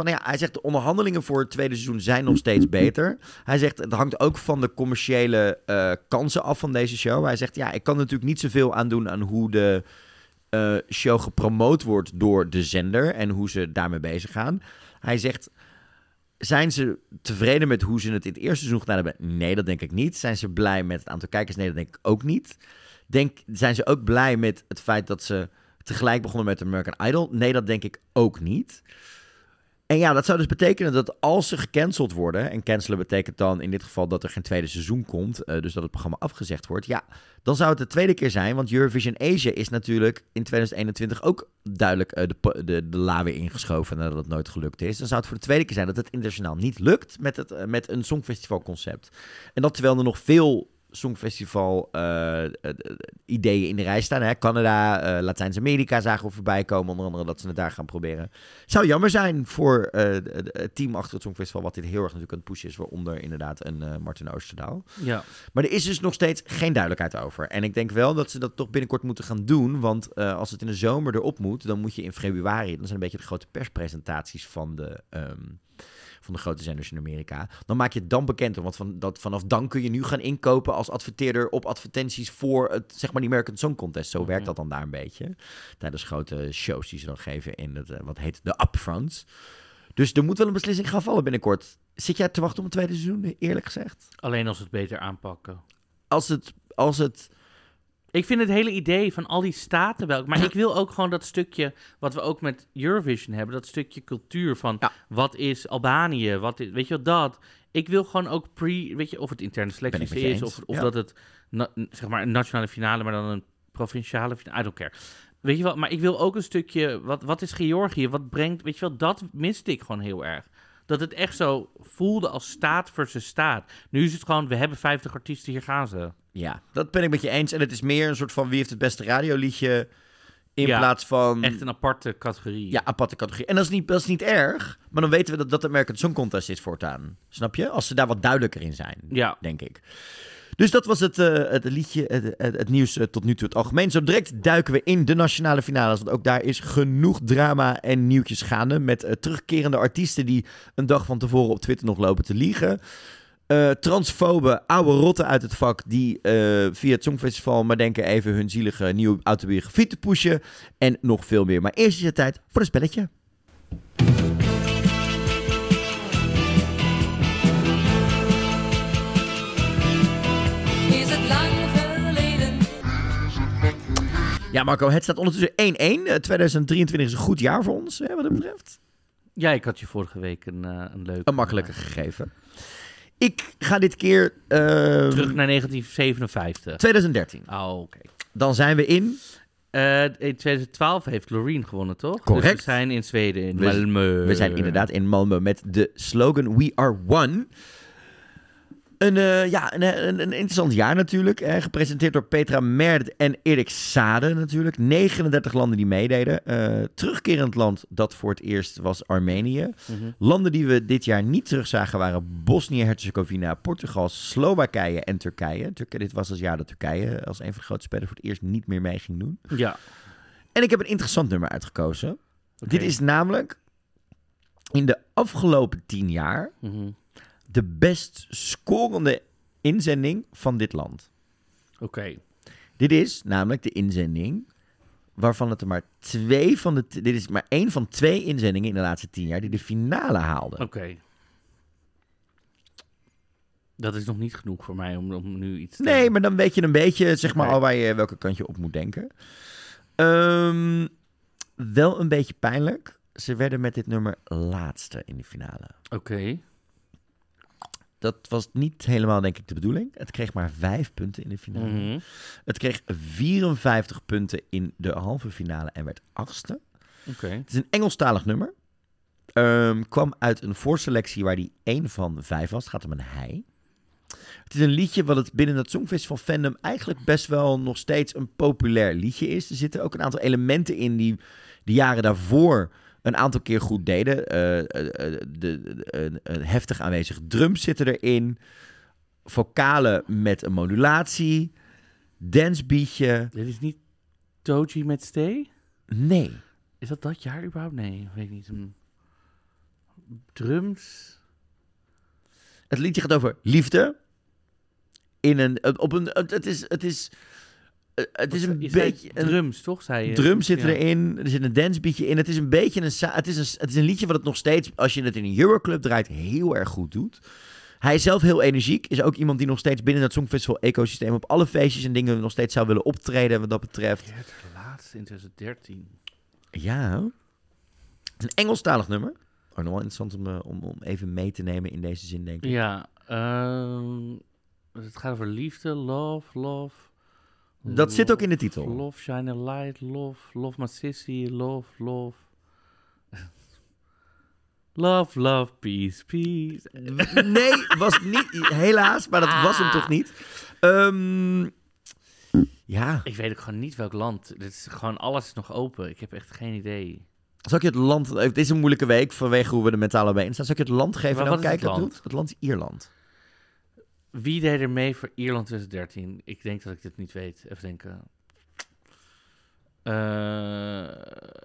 de onderhandelingen voor het tweede seizoen zijn nog steeds beter. Hij zegt, het hangt ook van de commerciële kansen af van deze show. Hij zegt, ja, ik kan natuurlijk niet zoveel aan doen aan hoe de show gepromoot wordt door de zender en hoe ze daarmee bezig gaan. Hij zegt, zijn ze tevreden met hoe ze het in het eerste seizoen gedaan hebben? Nee, dat denk ik niet. Zijn ze blij met het aantal kijkers? Nee, dat denk ik ook niet. Zijn ze ook blij met het feit dat ze tegelijk begonnen met American Idol? Nee, dat denk ik ook niet. En ja, dat zou dus betekenen dat als ze gecanceld worden... en cancelen betekent dan in dit geval dat er geen tweede seizoen komt... dus dat het programma afgezegd wordt... ja, dan zou het de tweede keer zijn... want Eurovision Asia is natuurlijk in 2021 ook duidelijk de la weer ingeschoven... nadat het nooit gelukt is. Dan zou het voor de tweede keer zijn dat het internationaal niet lukt... met een songfestivalconcept. En dat terwijl er nog veel songfestival-ideeën in de rij staan. Hè? Canada, Latijns-Amerika zagen we voorbij komen. Onder andere dat ze het daar gaan proberen. Zou jammer zijn voor het team achter het Songfestival... wat dit heel erg natuurlijk aan het pushen is. Waaronder inderdaad een Martin Oosterdaal. Ja. Maar er is dus nog steeds geen duidelijkheid over. En ik denk wel dat ze dat toch binnenkort moeten gaan doen. Want als het in de zomer erop moet... dan moet je in februari... dan zijn een beetje de grote perspresentaties van de grote zenders in Amerika. Dan maak je het dan bekend. Want vanaf dan kun je nu gaan inkopen als adverteerder op advertenties voor het, zeg maar, die American Song Contest. Zo werkt dat dan daar een beetje. Tijdens grote shows die ze dan geven in het, wat heet de upfronts. Dus er moet wel een beslissing gaan vallen binnenkort. Zit jij te wachten op een tweede seizoen, eerlijk gezegd? Alleen als we het beter aanpakken. Ik vind het hele idee van al die staten wel... Maar ik wil ook gewoon dat stukje... wat we ook met Eurovision hebben... dat stukje cultuur van... Ja. Wat is Albanië? Weet je wat dat? Ik wil gewoon ook weet je, of het interne selecties is... of dat het... zeg maar een nationale finale... maar dan een provinciale finale... I don't care. Weet je wel? Maar ik wil ook een stukje... Wat is Georgië? Wat brengt... Weet je wel? Dat miste ik gewoon heel erg. Dat het echt zo voelde als staat versus staat. Nu is het gewoon... we hebben 50 artiesten, hier gaan ze... Ja, dat ben ik met je eens. En het is meer een soort van wie heeft het beste radioliedje in plaats van... echt een aparte categorie. Ja, aparte categorie. En dat is niet erg, maar dan weten we dat de American Song Contest is voortaan. Snap je? Als ze daar wat duidelijker in zijn, denk ik. Dus dat was het liedje, het nieuws tot nu toe het algemeen. Zo direct duiken we in de nationale finales. Want ook daar is genoeg drama en nieuwtjes gaande. Met terugkerende artiesten die een dag van tevoren op Twitter nog lopen te liegen. Transfoben, oude rotten uit het vak die via het Songfestival maar denken even hun zielige nieuwe autobiografie te pushen. En nog veel meer. Maar eerst is het tijd voor een spelletje. Ja, Marco, het staat ondertussen 1-1. 2023 is een goed jaar voor ons, hè, wat dat betreft. Ja, ik had je vorige week een leuke... Een makkelijke gegeven. Ik ga dit keer... terug naar 1957. 2013. Oh, oké. Dan zijn we in... in 2012 heeft Loreen gewonnen, toch? Correct. Dus we zijn in Zweden, in Malmö. We zijn inderdaad in Malmö met de slogan We Are One. Een interessant jaar natuurlijk. Hè? Gepresenteerd door Petra Merd en Erik Sade natuurlijk. 39 landen die meededen. Terugkerend land dat voor het eerst was Armenië. Mm-hmm. Landen die we dit jaar niet terugzagen waren Bosnië-Herzegovina, Portugal, Slowakije en Turkije. Dit was het jaar dat Turkije als een van de grootste spelers voor het eerst niet meer mee ging doen. Ja. En ik heb een interessant nummer uitgekozen. Okay. Dit is namelijk in de afgelopen 10 jaar... Mm-hmm. de best scorende inzending van dit land. Oké. Dit is namelijk de inzending waarvan het er maar 2 van de... Dit is maar 1 van 2 inzendingen in de laatste 10 jaar die de finale haalden. Oké. Dat is nog niet genoeg voor mij om nu iets te... Nee, maar dan weet je een beetje, zeg maar, al waar je welke kant je op moet denken. Wel een beetje pijnlijk. Ze werden met dit nummer laatste in de finale. Oké. Dat was niet helemaal, denk ik, de bedoeling. Het kreeg maar 5 punten in de finale. Mm-hmm. Het kreeg 54 punten in de halve finale en werd 8e. Okay. Het is een Engelstalig nummer. Kwam uit een voorselectie waar die 1 van 5 was. Het gaat om een hij. Het is een liedje wat het binnen het Songfestival fandom eigenlijk best wel nog steeds een populair liedje is. Er zitten ook een aantal elementen in die de jaren daarvoor... een aantal keer goed deden. Heftig aanwezig drums zitten erin. Vocalen met een modulatie. Dancebeatje. Dit is niet Doji met Stay? Nee. Is dat jaar überhaupt? Nee, weet ik niet. Drums. Het liedje gaat over liefde. Het is een beetje... Drums, toch? Zei je? Drums zitten erin. Er zit een dancebeatje in. Het is een beetje een liedje wat het nog steeds... als je het in een Euroclub draait, heel erg goed doet. Hij is zelf heel energiek. Is ook iemand die nog steeds binnen het Songfestival-ecosysteem... op alle feestjes en dingen nog steeds zou willen optreden wat dat betreft. Ja, het laatste in 2013. Ja. Het is een Engelstalig nummer. Nog wel interessant om even mee te nemen in deze zin, denk ik. Ja. Het gaat over liefde, love... Dat zit ook in de titel. Love, shine a light, love my sissy, love. Love, peace. Nee, was niet, helaas, maar dat was hem toch niet. Ja. Ik weet ook gewoon niet welk land. Dit is gewoon alles nog open. Ik heb echt geen idee. Zal ik je het land... Het is een moeilijke week vanwege hoe we er mentaal bij in staan. Zal ik je het land geven en dan kijken wat het doet? Het land is Ierland. Wie deed er mee voor Ierland 2013? Ik denk dat ik dit niet weet. Even denken.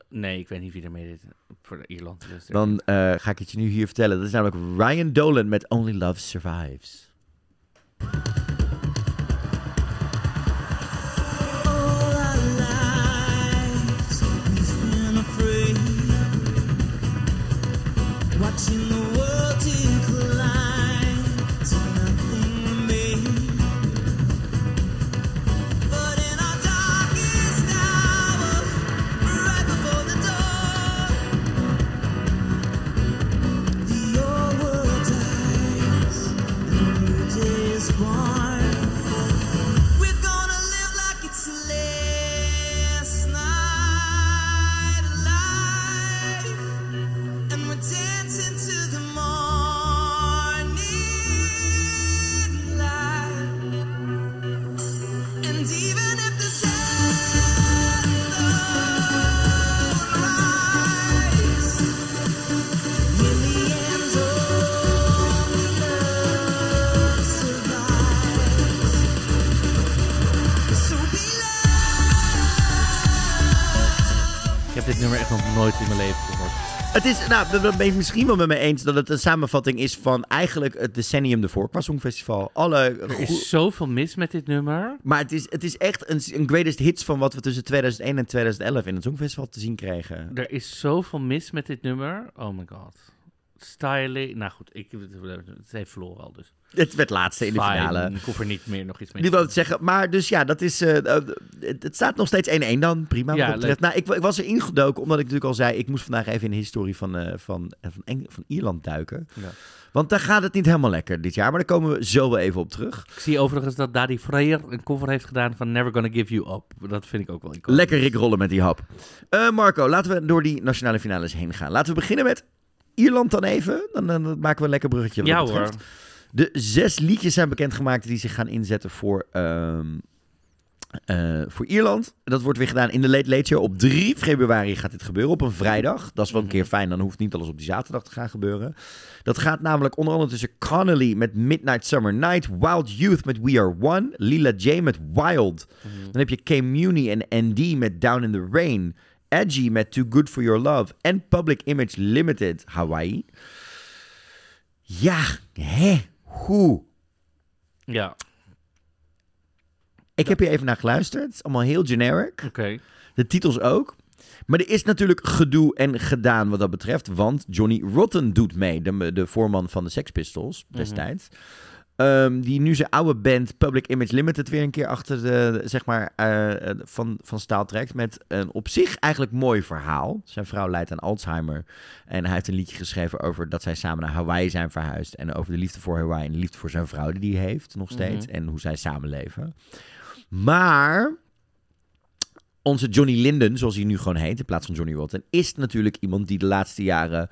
Nee, ik weet niet wie er mee deed voor Ierland 2013. Dan ga ik het je nu hier vertellen. Dat is namelijk Ryan Dolan met Only Love Survives. mijn leven gehoord. Het is, dat ben ik misschien wel met me eens, dat het een samenvatting is van eigenlijk het decennium ervoor qua Songfestival. Er is zoveel mis met dit nummer. Maar het is echt een greatest hits van wat we tussen 2001 en 2011 in het Songfestival te zien kregen. Er is zoveel mis met dit nummer. Oh my god. Styling. Nou goed, het heeft verloren al dus. Het werd laatste in de finale. Ik hoef er niet meer nog iets mee te zeggen. Maar dus ja, dat is... het staat nog steeds 1-1 dan. Prima. Ja, ik was er ingedoken, omdat ik natuurlijk al zei... ik moest vandaag even in de historie van Ierland duiken. Ja. Want daar gaat het niet helemaal lekker dit jaar. Maar daar komen we zo wel even op terug. Ik zie overigens dat Danny Beard een cover heeft gedaan van Never Gonna Give You Up. Dat vind ik ook wel iconisch. Lekker rikrollen met die hap. Marco, laten we door die nationale finales heen gaan. Laten we beginnen met Ierland dan even. Dan maken we een lekker bruggetje. Ja hoor. De 6 liedjes zijn bekendgemaakt die zich gaan inzetten voor Ierland. Dat wordt weer gedaan in de Late Late Show. Op 3 februari gaat dit gebeuren, op een vrijdag. Dat is wel een keer fijn, dan hoeft niet alles op die zaterdag te gaan gebeuren. Dat gaat namelijk onder andere tussen Connolly met Midnight Summer Night, Wild Youth met We Are One, Lila J met Wild. Mm-hmm. Dan heb je K-Muni en ND met Down in the Rain, Edgy met Too Good For Your Love en Public Image Limited Hawaii. Ja, hè? Hoe? Ja. Ik heb hier even naar geluisterd. Het is allemaal heel generic. Okay. De titels ook. Maar er is natuurlijk gedoe en gedaan wat dat betreft. Want Johnny Rotten doet mee. De voorman van de Sex Pistols destijds. Die nu zijn oude band Public Image Limited weer een keer achter de, zeg maar, van staal trekt. Met een op zich eigenlijk mooi verhaal. Zijn vrouw lijdt aan Alzheimer. En hij heeft een liedje geschreven over dat zij samen naar Hawaii zijn verhuisd. En over de liefde voor Hawaii en de liefde voor zijn vrouw die hij heeft nog steeds. En hoe zij samenleven. Maar onze Johnny Linden, zoals hij nu gewoon heet in plaats van Johnny Rotten, is natuurlijk iemand die de laatste jaren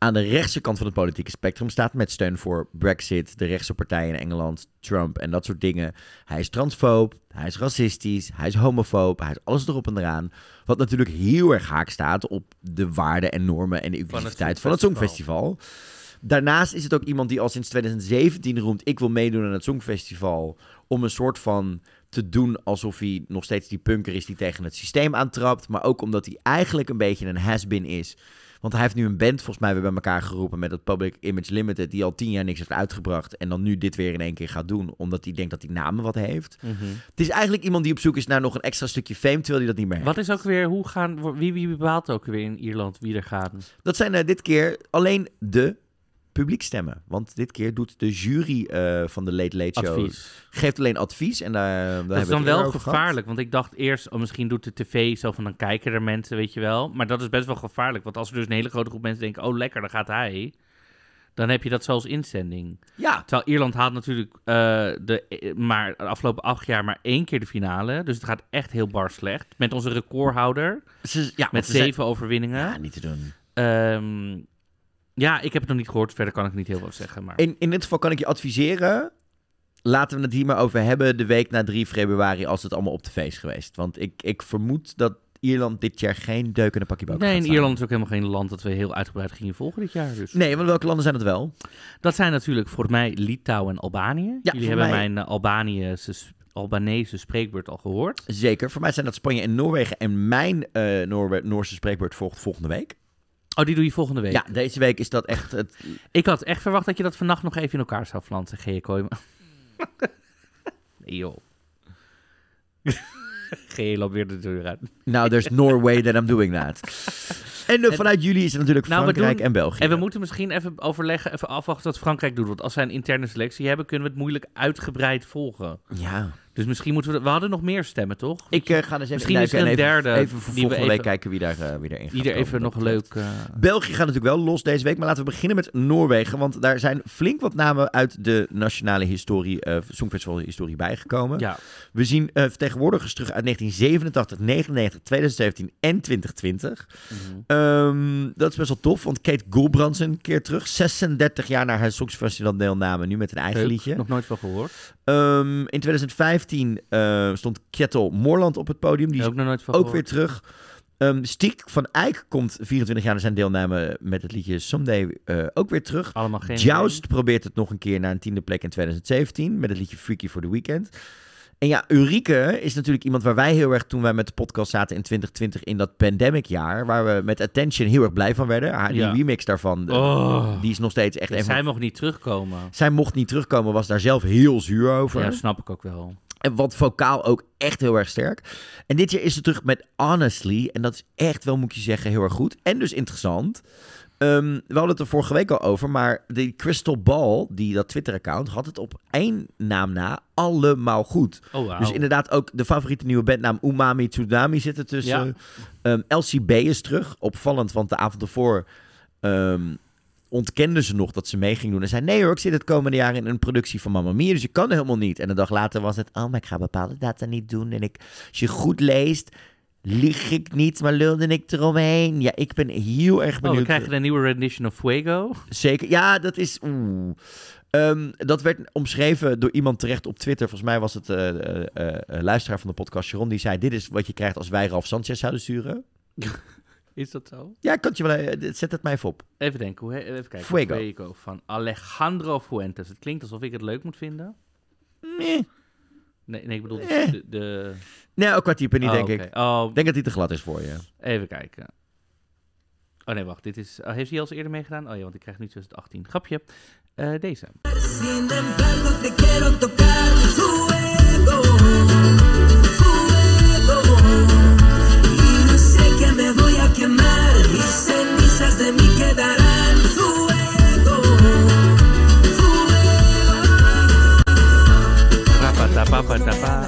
aan de rechtse kant van het politieke spectrum staat, met steun voor Brexit, de rechtse partijen in Engeland, Trump en dat soort dingen. Hij is transfoob, hij is racistisch, hij is homofoob, hij is alles erop en eraan. Wat natuurlijk heel erg haak staat op de waarden en normen en de inclusiviteit van het Songfestival. Daarnaast is het ook iemand die al sinds 2017 roemt, ik wil meedoen aan het Songfestival, om een soort van te doen alsof hij nog steeds die punker is die tegen het systeem aantrapt, maar ook omdat hij eigenlijk een beetje een has-been is. Want hij heeft nu een band volgens mij weer bij elkaar geroepen met het Public Image Limited, die al 10 jaar niks heeft uitgebracht en dan nu dit weer in één keer gaat doen, omdat hij denkt dat die namen wat heeft. Mm-hmm. Het is eigenlijk iemand die op zoek is naar nog een extra stukje fame, terwijl hij dat niet meer heeft. Wat is ook weer, wie bepaalt ook weer in Ierland wie er gaat? Dat zijn dit keer alleen de publiekstemmen. Want dit keer doet de jury van de Late Late Show geeft alleen advies. En dat is dan wel gevaarlijk. Want ik dacht eerst, misschien doet de tv zo van, dan kijken er mensen, weet je wel. Maar dat is best wel gevaarlijk. Want als er dus een hele grote groep mensen denken, oh lekker, dan gaat hij, dan heb je dat zoals inzending. Ja. Terwijl Ierland haalt natuurlijk de afgelopen 8 jaar maar 1 keer de finale. Dus het gaat echt heel bar slecht. Met onze recordhouder. Met 7 overwinningen. Ja, niet te doen. Ja, ik heb het nog niet gehoord. Verder kan ik niet heel veel zeggen. Maar in dit geval kan ik je adviseren, laten we het hier maar over hebben de week na 3 februari, als het allemaal op tv is geweest. Want ik vermoed dat Ierland dit jaar geen deuk in een pakje boter gaat staan. Ierland is ook helemaal geen land dat we heel uitgebreid gingen volgen dit jaar. Dus. Nee, want welke landen zijn het wel? Dat zijn natuurlijk voor mij Litouwen en Albanië. Ja, jullie hebben mijn Albanese spreekbeurt al gehoord. Zeker. Voor mij zijn dat Spanje en Noorwegen. En mijn Noorse spreekbeurt volgt volgende week. Oh, die doe je volgende week? Ja, deze week is dat echt het... Ik had echt verwacht dat je dat vannacht nog even in elkaar zou flansen, Gea Kooijman. Nee, joh. Gea loopt weer de deur uit. Now there's no way that I'm doing that. En vanuit jullie is het natuurlijk Frankrijk en België. En we moeten misschien even overleggen, even afwachten wat Frankrijk doet. Want als zij een interne selectie hebben, kunnen we het moeilijk uitgebreid volgen. Ja. Dus misschien moeten we... We hadden nog meer stemmen, toch? Ik ga dus even kijken. Een derde. Even voor volgende week kijken wie daarin gaat. Ieder even nog leuk. België gaat natuurlijk wel los deze week. Maar laten we beginnen met Noorwegen. Want daar zijn flink wat namen uit de nationale historie, Songfestival-historie bijgekomen. Ja. We zien vertegenwoordigers terug uit 1987, 1999, 2017 en 2020. Mm-hmm. Dat is best wel tof. Want Kate Gulbrandsen een keer terug. 36 jaar na haar Songfestival deelname. Nu met een eigen liedje. Nog nooit van gehoord. In 2015 stond Kjetil Moorland op het podium. Die is ook weer terug. Stiek van Eyck komt 24 jaar na zijn deelname met het liedje Someday ook weer terug. Joust probeert het nog een keer naar een 10e plek in 2017... met het liedje Freaky for the Weekend. En ja, Ulrikke is natuurlijk iemand waar wij heel erg, toen wij met de podcast zaten in 2020, in dat pandemicjaar, waar we met Attention heel erg blij van werden. Haar, die remix daarvan, die is nog steeds echt... Dus zij mocht niet terugkomen. Zij mocht niet terugkomen, was daar zelf heel zuur over. Ja, snap ik ook wel. En wat vocaal ook echt heel erg sterk. En dit jaar is ze terug met Honestly. En dat is echt wel, moet je zeggen, heel erg goed. En dus interessant. We hadden het er vorige week al over, maar die Crystal Ball, dat Twitter-account, had het op één naam na allemaal goed. Oh, wow. Dus inderdaad ook de favoriete nieuwe bandnaam Umami Tsunami zit er tussen. Ja. LCB is terug. Opvallend, want de avond ervoor ontkenden ze nog dat ze mee ging doen. En zei, nee hoor, ik zit het komende jaar in een productie van Mamma Mia, dus ik kan helemaal niet. En een dag later was het, maar ik ga bepaalde data niet doen. En als je goed leest... Lieg ik niet, maar lulde ik eromheen. Ja, ik ben heel erg benieuwd. We krijgen een nieuwe rendition of Fuego. Zeker. Ja, dat is... dat werd omschreven door iemand terecht op Twitter. Volgens mij was het luisteraar van de podcast, Sharon. Die zei, dit is wat je krijgt als wij Ralf Sanchez zouden sturen. Is dat zo? Ja, ik kan het je wel... Zet het mij even op. Even denken. Even kijken. Fuego. Fuego van Alejandro Fuentes. Het klinkt alsof ik het leuk moet vinden. Nee, ik bedoel de... Nee, ook qua type niet, denk ik. Ik denk dat die te glad is voor je. Even kijken. Oh nee, wacht. Dit is... heeft hij al eens eerder meegedaan? Oh ja, want ik krijg nu 2018. Grapje. Deze.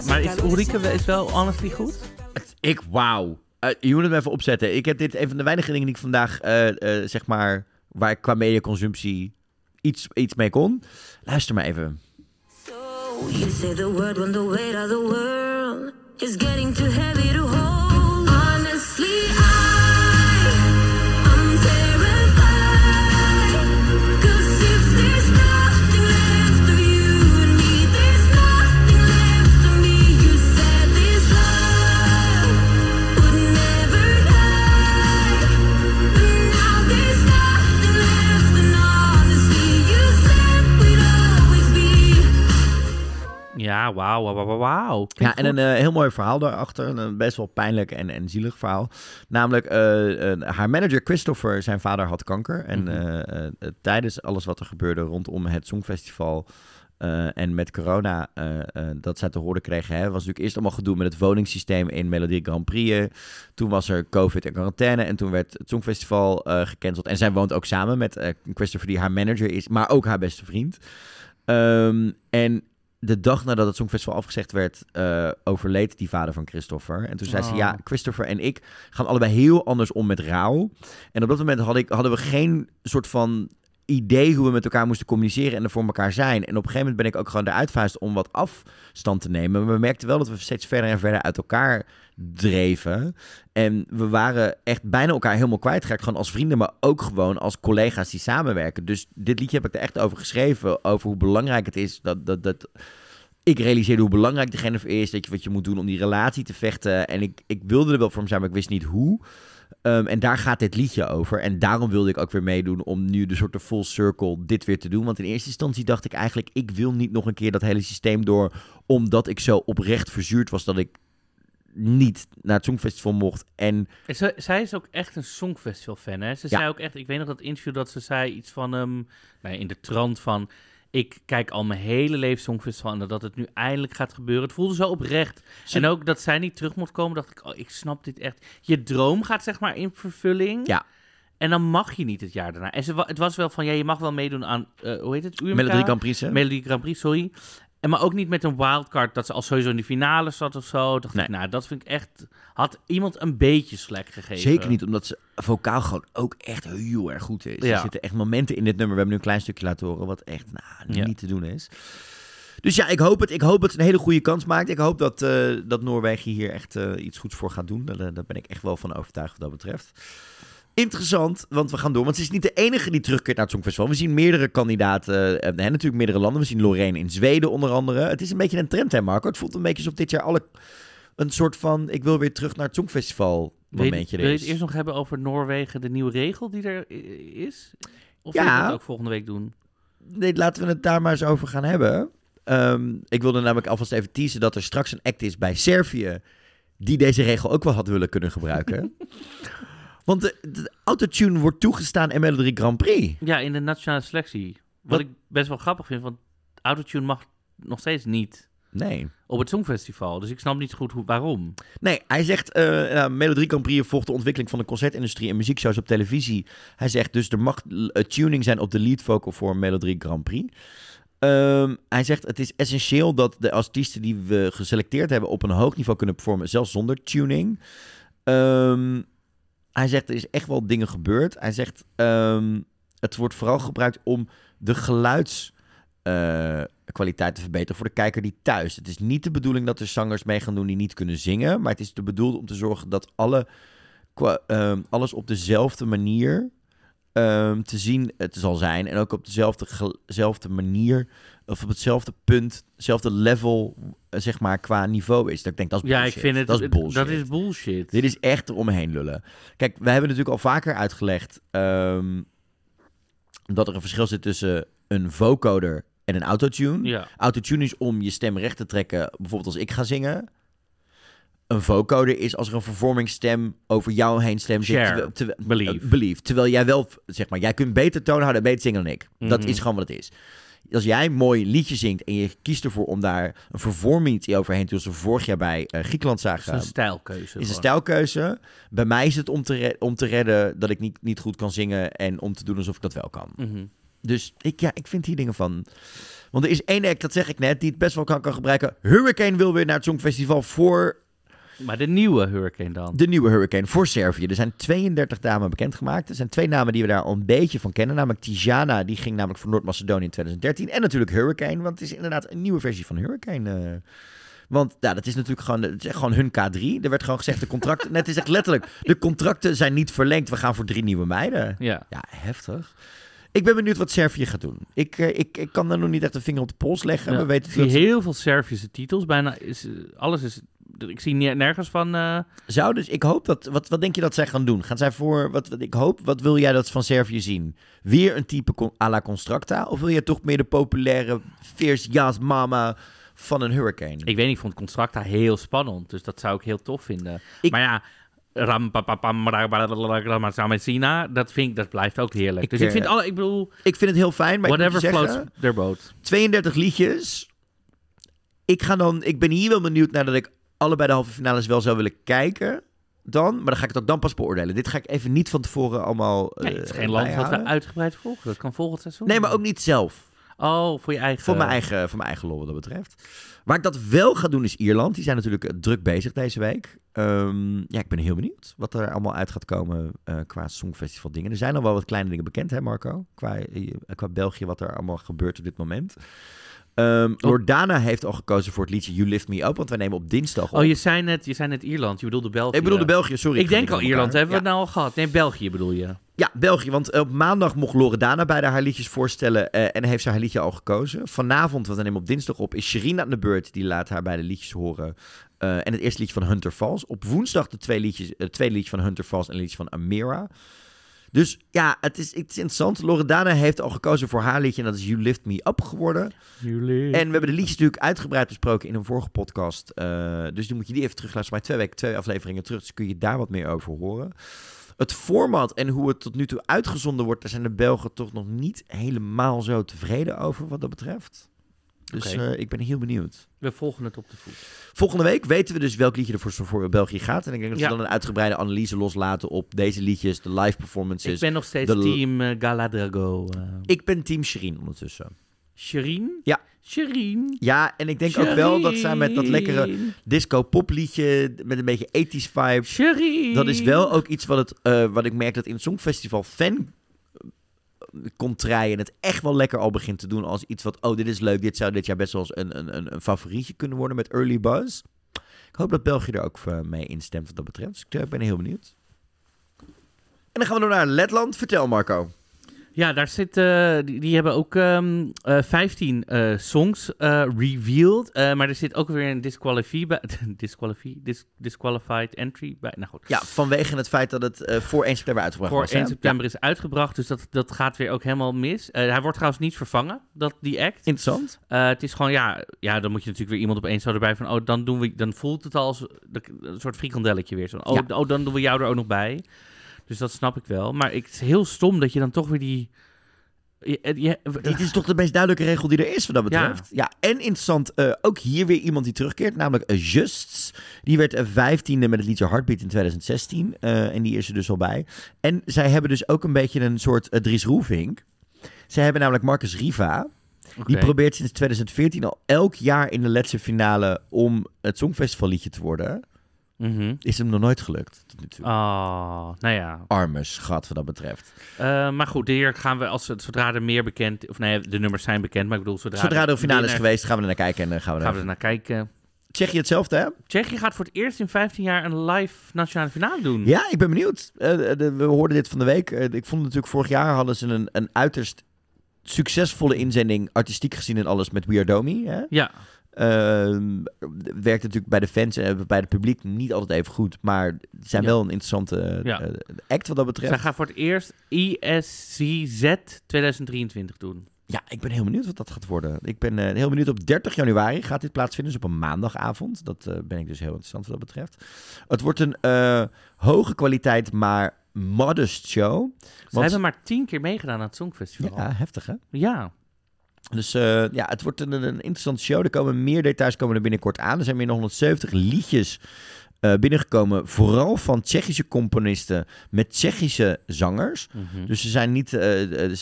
Maar is Ulrikke is wel honestly goed? Wauw. Je moet hem even opzetten. Ik heb dit een van de weinige dingen die ik vandaag, zeg maar, waar ik qua mediaconsumptie iets mee kon. Luister maar even. So you say the word when the weight of the world is getting too heavy to hold. Honestly, I'm terrified. 'Cause if there's nothing left of you and me, there's nothing left of me. You said this love would never die. But now there's nothing left, and honestly, you said we'd always be. Ja, wauw. Ja, en een heel mooi verhaal daarachter. Een best wel pijnlijk en zielig verhaal. Namelijk, haar manager Christopher, zijn vader had kanker. En tijdens alles wat er gebeurde rondom het Songfestival en met corona, dat zij te horen kregen, was natuurlijk eerst allemaal gedoe met het woningssysteem in Melodie Grand Prix. Toen was er COVID en quarantaine. En toen werd het Songfestival gecanceld. En zij woont ook samen met Christopher, die haar manager is, maar ook haar beste vriend. En de dag nadat het Songfestival afgezegd werd, overleed die vader van Christopher. En toen zei ze, ja, Christopher en ik gaan allebei heel anders om met rouw. En op dat moment hadden we geen soort van idee hoe we met elkaar moesten communiceren en er voor elkaar zijn. En op een gegeven moment ben ik ook gewoon eruit verhuisd om wat afstand te nemen. Maar we merkten wel dat we steeds verder en verder uit elkaar dreven. En we waren echt bijna elkaar helemaal kwijtgeraakt. Gewoon als vrienden, maar ook gewoon als collega's die samenwerken. Dus dit liedje heb ik er echt over geschreven. Over hoe belangrijk het is dat ik realiseerde hoe belangrijk de genf is. Dat je wat je moet doen om die relatie te vechten. En ik wilde er wel voor hem zijn, maar ik wist niet hoe. En daar gaat dit liedje over. En daarom wilde ik ook weer meedoen om nu de soort van full circle dit weer te doen. Want in eerste instantie dacht ik eigenlijk, ik wil niet nog een keer dat hele systeem door. Omdat ik zo oprecht verzuurd was dat ik niet naar het Songfestival mocht. En zij is ook echt een Songfestival fan, hè? Ze zei ook echt, ik weet nog dat interview dat ze zei iets van, in de trant van, ik kijk al mijn hele leven Songfestival en dat het nu eindelijk gaat gebeuren. Het voelde zo oprecht. En ook dat zij niet terug moet komen, dacht ik, ik snap dit echt. Je droom gaat zeg maar in vervulling. Ja. En dan mag je niet het jaar daarna. En het was wel van, ja, je mag wel meedoen aan, hoe heet het? Melodie Grand Prix, hè? Melodie Grand Prix, sorry. En maar ook niet met een wildcard dat ze al sowieso in de finale zat of zo. Dacht ik, nou, dat vind ik echt... Had iemand een beetje slack gegeven. Zeker niet, omdat ze vocaal gewoon ook echt heel erg goed is. Ja. Er zitten echt momenten in dit nummer. We hebben nu een klein stukje laten horen wat echt niet te doen is. Dus ja, ik hoop dat ze een hele goede kans maakt. Ik hoop dat Noorwegen hier echt iets goeds voor gaat doen. Daar ben ik echt wel van overtuigd wat dat betreft. Interessant, want we gaan door. Want ze is niet de enige die terugkeert naar het Songfestival. We zien meerdere kandidaten, natuurlijk meerdere landen. We zien Loreen in Zweden onder andere. Het is een beetje een trend, hè Marco? Het voelt een beetje alsof dit jaar een soort van, ik wil weer terug naar het Songfestival momentje. Wil je het eerst nog hebben over Noorwegen, de nieuwe regel die er is? Of wil je dat ook volgende week doen? Nee, laten we het daar maar eens over gaan hebben. Ik wilde namelijk alvast even teasen dat er straks een act is bij Servië die deze regel ook wel had willen kunnen gebruiken. Want de autotune wordt toegestaan in Melodie Grand Prix. Ja, in de nationale selectie. Wat ik best wel grappig vind, want autotune mag nog steeds niet. Nee. Op het Songfestival. Dus ik snap niet goed waarom. Nee, hij zegt... Melodie Grand Prix volgt de ontwikkeling van de concertindustrie en muziekshows op televisie. Hij zegt dus er mag tuning zijn op de lead vocal voor Melodie Grand Prix. Hij zegt het is essentieel dat de artiesten die we geselecteerd hebben op een hoog niveau kunnen performen, zelfs zonder tuning. Hij zegt er is echt wel dingen gebeurd. Hij zegt het wordt vooral gebruikt om de geluidskwaliteit te verbeteren voor de kijker die thuis. Het is niet de bedoeling dat er zangers mee gaan doen die niet kunnen zingen, maar het is bedoeld om te zorgen dat alles op dezelfde manier te zien het zal zijn en ook op dezelfde manier of op hetzelfde punt, hetzelfde level, zeg maar, qua niveau is. Dat ik denk, dat is bullshit. Ja, ik vind het, dat is bullshit. Dit is echt eromheen lullen. Kijk, we hebben natuurlijk al vaker uitgelegd dat er een verschil zit tussen een vocoder en een autotune. Ja. Autotune is om je stem recht te trekken, bijvoorbeeld als ik ga zingen. Een vocoder is als er een vervormingsstem over jou heen stem zit. Belief. Terwijl jij wel, zeg maar, jij kunt beter toon houden en beter zingen dan ik. Mm-hmm. Dat is gewoon wat het is. Als jij een mooi liedje zingt en je kiest ervoor om daar een vervorming overheen te doen, zoals we vorig jaar bij Griekenland zagen. Dat is een stijlkeuze. Bij mij is het om te redden dat ik niet goed kan zingen en om te doen alsof ik dat wel kan. Mm-hmm. Dus ik vind hier dingen van... Want er is één act, dat zeg ik net, die het best wel kan gebruiken. Hurricane wil weer naar het Songfestival voor... Maar de nieuwe Hurricane dan? De nieuwe Hurricane voor Servië. Er zijn 32 namen bekendgemaakt. Er zijn 2 namen die we daar al een beetje van kennen. Namelijk Tijana, die ging namelijk voor Noord-Macedonië in 2013. En natuurlijk Hurricane, want het is inderdaad een nieuwe versie van Hurricane. Want ja, dat is natuurlijk gewoon, het is gewoon hun K3. Er werd gewoon gezegd, de contracten... net is echt letterlijk, de contracten zijn niet verlengd. We gaan voor 3 nieuwe meiden. Ja, heftig. Ik ben benieuwd wat Servië gaat doen. Ik kan daar nog niet echt een vinger op de pols leggen. Ja, we weten heel veel Servische titels. Bijna is, alles is... Ik zie nergens van... Zouden dus, ik hoop dat... Wat denk je dat zij gaan doen? Gaan zij voor... Wat wil jij dat van Servië zien? Weer een type à la Constracta? Of wil jij toch meer de populaire Fierce Ja's Mama van een Hurricane? Ik weet niet, ik vond Constracta heel spannend. Dus dat zou ik heel tof vinden. Maar ja... dat blijft ook heerlijk. Dus ik vind het heel fijn, maar whatever floats their boat. 32 liedjes. Ik ben hier wel benieuwd naar dat ik allebei de halve finales wel zou willen kijken. Maar dan ga ik het ook dan pas beoordelen. Dit ga ik even niet van tevoren allemaal... Nee, het is geen land wat we uitgebreid volgen. Dat kan volgend seizoen. Nee, maar ook niet zelf. Oh, voor je eigen... Voor mijn eigen lol wat dat betreft. Waar ik dat wel ga doen is Ierland. Die zijn natuurlijk druk bezig deze week. Ik ben heel benieuwd wat er allemaal uit gaat komen qua Songfestival dingen. Er zijn al wel wat kleine dingen bekend, hè Marco? Qua België, wat er allemaal gebeurt op dit moment. Loredana heeft al gekozen voor het liedje You Lift Me Up, want wij nemen op dinsdag op. Oh, je zei net Ierland. Je bedoelde België. Ik bedoelde België, sorry. Ik denk al Ierland. Hebben we het nou al gehad? Nee, België bedoel je. Ja, België, want op maandag mocht Loredana beide haar liedjes voorstellen en heeft ze haar liedje al gekozen. Vanavond, want we nemen op dinsdag op, is Sherina aan de beurt. Die laat haar beide liedjes horen. En het eerste liedje van Hunter Vals. Op woensdag het tweede liedje van Hunter Vals en het liedje van Amira. Dus ja, het is interessant. Loredana heeft al gekozen voor haar liedje en dat is You Lift Me Up geworden. En we hebben de liedjes natuurlijk uitgebreid besproken in een vorige podcast. Dus dan moet je die even terugluisteren. Maar 2 afleveringen terug, dus kun je daar wat meer over horen. Het format en hoe het tot nu toe uitgezonden wordt... daar zijn de Belgen toch nog niet helemaal zo tevreden over wat dat betreft. Dus ik ben heel benieuwd. We volgen het op de voet. Volgende week weten we dus welk liedje er voor België gaat. En ik denk dat we dan een uitgebreide analyse loslaten op deze liedjes, de live performances. Ik ben nog steeds team Galadrago. Ik ben team Sherine ondertussen. Sherine? Ja. Sherine. Ja, en ik denk Sherine. Ook wel dat zij met dat lekkere disco-pop liedje, met een beetje 80's vibe. Sherine. Dat is wel ook iets wat ik merk dat in het Songfestival contraien het echt wel lekker al begint te doen als iets wat, dit is leuk, dit zou dit jaar best wel eens een favorietje kunnen worden met early buzz. Ik hoop dat België er ook mee instemt wat dat betreft. Dus ik ben heel benieuwd. En dan gaan we door naar Letland. Vertel Marco. Ja, daar zit, die hebben ook 15 songs revealed. Maar er zit ook weer een disqualified entry bij. Nou goed. Ja, vanwege het feit dat het voor 1 september uitgebracht wordt. Voor 1 september is uitgebracht, dus dat gaat weer ook helemaal mis. Hij wordt trouwens niet vervangen, die act. Interessant. Het is gewoon, ja, dan moet je natuurlijk weer iemand opeens zo erbij van... oh, dan voelt het als een soort frikandelletje weer. Zo'n, oh, dan doen we jou er ook nog bij. Dus dat snap ik wel. Maar het is heel stom dat je dan toch weer die... Dit is toch de meest duidelijke regel die er is wat dat betreft. Ja, en interessant, ook hier weer iemand die terugkeert, namelijk Justs. Die werd 15e met het liedje Heartbeat in 2016. En die is er dus al bij. En zij hebben dus ook een beetje een soort Dries Roelvink. Zij hebben namelijk Marcus Riva... Okay. Die probeert sinds 2014 al elk jaar in de laatste finale om het Songfestivalliedje te worden. Mm-hmm. Is hem nog nooit gelukt tot nu toe. Oh, nou ja. Arme schat wat dat betreft. Maar goed, hier gaan we zodra er meer bekend... Of nee, de nummers zijn bekend, maar ik bedoel... Zodra de finale is geweest, gaan we er naar kijken. En gaan we er naar kijken. Tsjechië hetzelfde, hè? Tsjechië gaat voor het eerst in 15 jaar een live nationale finale doen. Ja, ik ben benieuwd. We hoorden dit van de week. Ik vond natuurlijk vorig jaar hadden ze een uiterst... succesvolle inzending, artistiek gezien en alles met We Are Domi. Hè? Ja. Werkt natuurlijk bij de fans en bij het publiek niet altijd even goed, maar zijn wel een interessante act wat dat betreft. Zij gaan voor het eerst ISCZ 2023 doen. Ja, ik ben heel benieuwd wat dat gaat worden. Ik ben heel benieuwd. Op 30 januari gaat dit plaatsvinden, dus op een maandagavond. Dat ben ik dus heel interessant wat dat betreft. Het wordt een hoge kwaliteit, maar modest show. Ze hebben maar 10 keer meegedaan aan het Songfestival. Ja, heftig hè? Ja. Dus het wordt een interessante show. Er komen meer details er binnenkort aan. Er zijn meer dan 170 liedjes binnengekomen. Vooral van Tsjechische componisten met Tsjechische zangers. Mm-hmm. Dus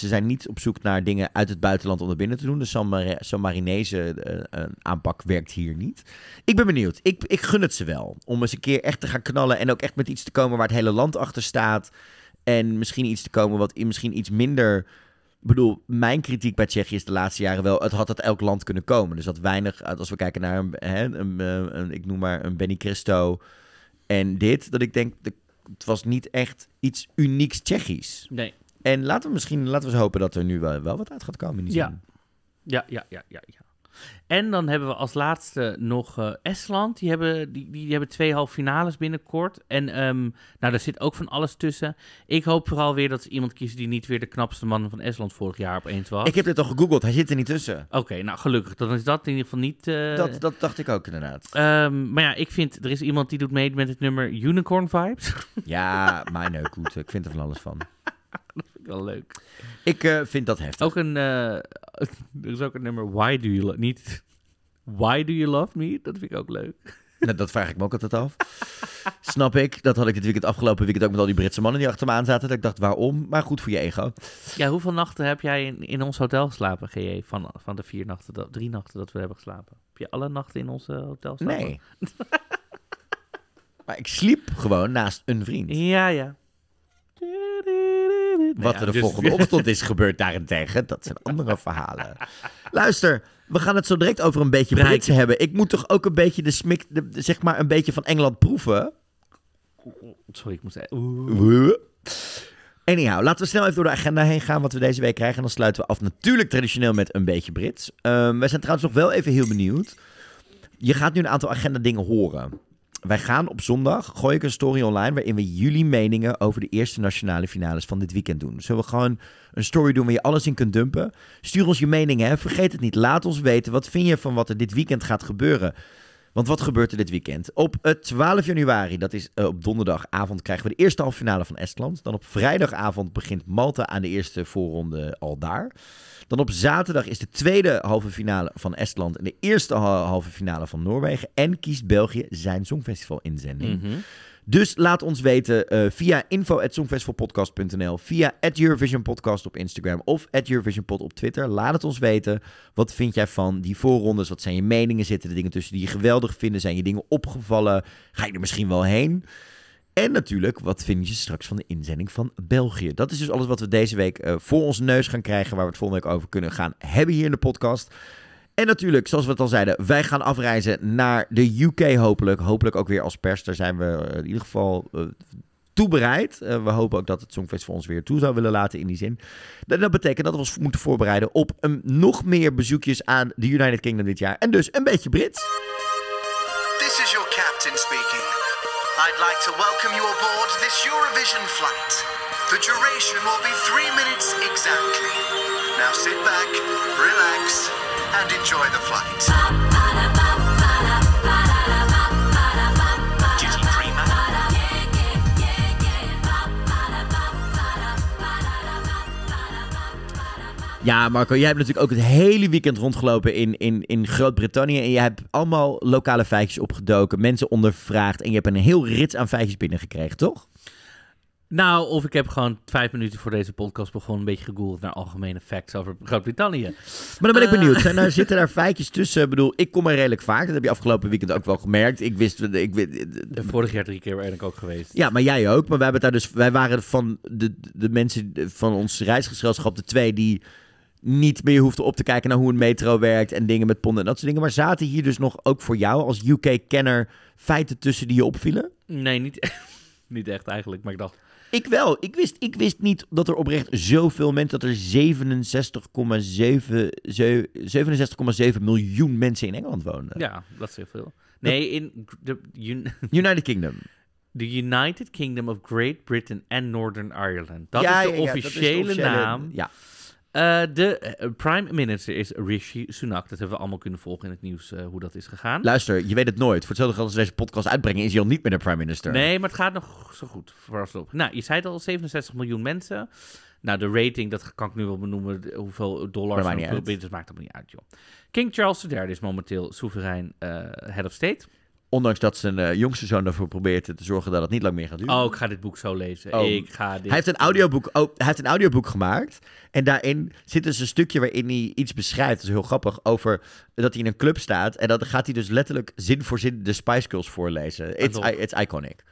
ze zijn niet op zoek naar dingen uit het buitenland om er binnen te doen. De San Marinese aanpak werkt hier niet. Ik ben benieuwd. Ik gun het ze wel. Om eens een keer echt te gaan knallen. En ook echt met iets te komen waar het hele land achter staat. En misschien iets te komen wat misschien iets minder... Ik bedoel, mijn kritiek bij Tsjechië is de laatste jaren wel... het had uit elk land kunnen komen. Dus dat weinig, als we kijken naar ik noem maar een Benny Christo en dit... dat ik denk, het was niet echt iets unieks Tsjechisch. Nee. En laten we eens hopen dat er nu wel wat uit gaat komen in die zin. Ja. En dan hebben we als laatste nog Estland. Die hebben 2 halve finales binnenkort. En daar zit ook van alles tussen. Ik hoop vooral weer dat ze iemand kiezen die niet weer de knapste man van Estland vorig jaar opeens was. Ik heb dit al gegoogeld. Hij zit er niet tussen. Oké, nou gelukkig. Dan is dat in ieder geval niet... Dat dacht ik ook inderdaad. Maar ja, ik vind... Er is iemand die doet mee met het nummer Unicorn Vibes. Ja, maar nee, goed. Ik vind er van alles van. Dat vind ik wel leuk. Ik vind dat heftig. Ook er is ook een nummer, Why Do You Love Me? Dat vind ik ook leuk. Nou, dat vraag ik me ook altijd af. Snap ik. Dat had ik afgelopen weekend ook met al die Britse mannen die achter me aan zaten. Dat ik dacht, waarom? Maar goed voor je ego. Ja, hoeveel nachten heb jij in ons hotel geslapen, G.J.? Van de 4 nachten, 3 nachten dat we hebben geslapen. Heb je alle nachten in ons hotel geslapen? Nee. Maar ik sliep gewoon naast een vriend. Ja. Wat er de volgende ochtend is gebeurd daarentegen, dat zijn andere verhalen. Luister, we gaan het zo direct over een beetje Brits hebben. Ik moet toch ook een beetje de smik, zeg maar een beetje van Engeland proeven? Sorry, ik moest... Anyhow, laten we snel even door de agenda heen gaan wat we deze week krijgen. En dan sluiten we af natuurlijk traditioneel met een beetje Brits. Wij zijn trouwens nog wel even heel benieuwd. Je gaat nu een aantal agenda dingen horen. Wij gaan op zondag, gooi ik een story online... waarin we jullie meningen over de eerste nationale finales van dit weekend doen. Zullen we gewoon een story doen waar je alles in kunt dumpen? Stuur ons je meningen, hè? Vergeet het niet. Laat ons weten, wat vind je van wat er dit weekend gaat gebeuren? Want wat gebeurt er dit weekend? Op 12 januari, dat is op donderdagavond... krijgen we de eerste halve finale van Estland. Dan op vrijdagavond begint Malta aan de eerste voorronde al daar. Dan op zaterdag is de tweede halve finale van Estland... en de eerste halve finale van Noorwegen. En kiest België zijn Songfestival-inzending. Mm-hmm. Dus laat ons weten via info@songfestivalpodcast.nl... via @Eurovisionpodcast op Instagram of @Eurovisionpod op Twitter. Laat het ons weten. Wat vind jij van die voorrondes? Wat zijn je meningen? Zitten er dingen tussen die je geweldig vindt? Zijn je dingen opgevallen? Ga je er misschien wel heen? En natuurlijk, wat vind je straks van de inzending van België? Dat is dus alles wat we deze week voor onze neus gaan krijgen... waar we het volgende week over kunnen gaan hebben hier in de podcast... En natuurlijk, zoals we het al zeiden, wij gaan afreizen naar de UK hopelijk. Hopelijk ook weer als pers. Daar zijn we in ieder geval toebereid. We hopen ook dat het Songfestival ons weer toe zou willen laten in die zin. Dat betekent dat we ons moeten voorbereiden op nog meer bezoekjes aan de United Kingdom dit jaar. En dus een beetje Brits. This is your captain speaking. I'd like to welcome you aboard this Eurovision flight. The duration will be 3 minutes exactly. Now sit back, relax and enjoy the flight. Ja, Marco, jij hebt natuurlijk ook het hele weekend rondgelopen in Groot-Brittannië. En je hebt allemaal lokale feitjes opgedoken, mensen ondervraagd. En je hebt een heel rits aan feitjes binnengekregen, toch? Nou, of ik heb gewoon 5 minuten voor deze podcast begonnen een beetje gegoogeld naar algemene facts over Groot-Brittannië. Maar dan ben ik benieuwd. Zitten daar feitjes tussen? Ik bedoel, ik kom er redelijk vaak. Dat heb je afgelopen weekend ook wel gemerkt. Vorig jaar 3 keer ben ik ook geweest. Ja, maar jij ook. Maar wij waren van de mensen van ons reisgezelschap de 2 die niet meer hoefde op te kijken naar hoe een metro werkt en dingen met ponden en dat soort dingen. Maar zaten hier dus nog ook voor jou als UK-kenner feiten tussen die je opvielen? Nee, niet echt eigenlijk, maar ik dacht... Ik wel. Ik wist niet dat er oprecht zoveel mensen... dat er 67,7 miljoen mensen in Engeland wonen. Ja, dat is heel veel. Nee, in de United Kingdom. The United Kingdom of Great Britain en Northern Ireland. Dat is de officiële naam. Ja. De prime minister is Rishi Sunak. Dat hebben we allemaal kunnen volgen in het nieuws hoe dat is gegaan. Luister, je weet het nooit. Voor hetzelfde geld als deze podcast uitbrengen is hij al niet meer de prime minister. Nee, maar het gaat nog zo goed. Vooralsnog. Nou, je zei het al, 67 miljoen mensen. Nou, de rating, dat kan ik nu wel benoemen. Hoeveel dollars en hoeveel binnen, maakt allemaal niet uit, joh. King Charles III is momenteel soeverein head of state. Ondanks dat zijn jongste zoon ervoor probeert te zorgen dat het niet lang meer gaat duren. Oh, ik ga dit boek zo lezen. Oh. Hij heeft een audioboek gemaakt. En daarin zit dus een stukje waarin hij iets beschrijft. Dat is heel grappig. Over dat hij in een club staat. En dan gaat hij dus letterlijk zin voor zin de Spice Girls voorlezen. It's iconic.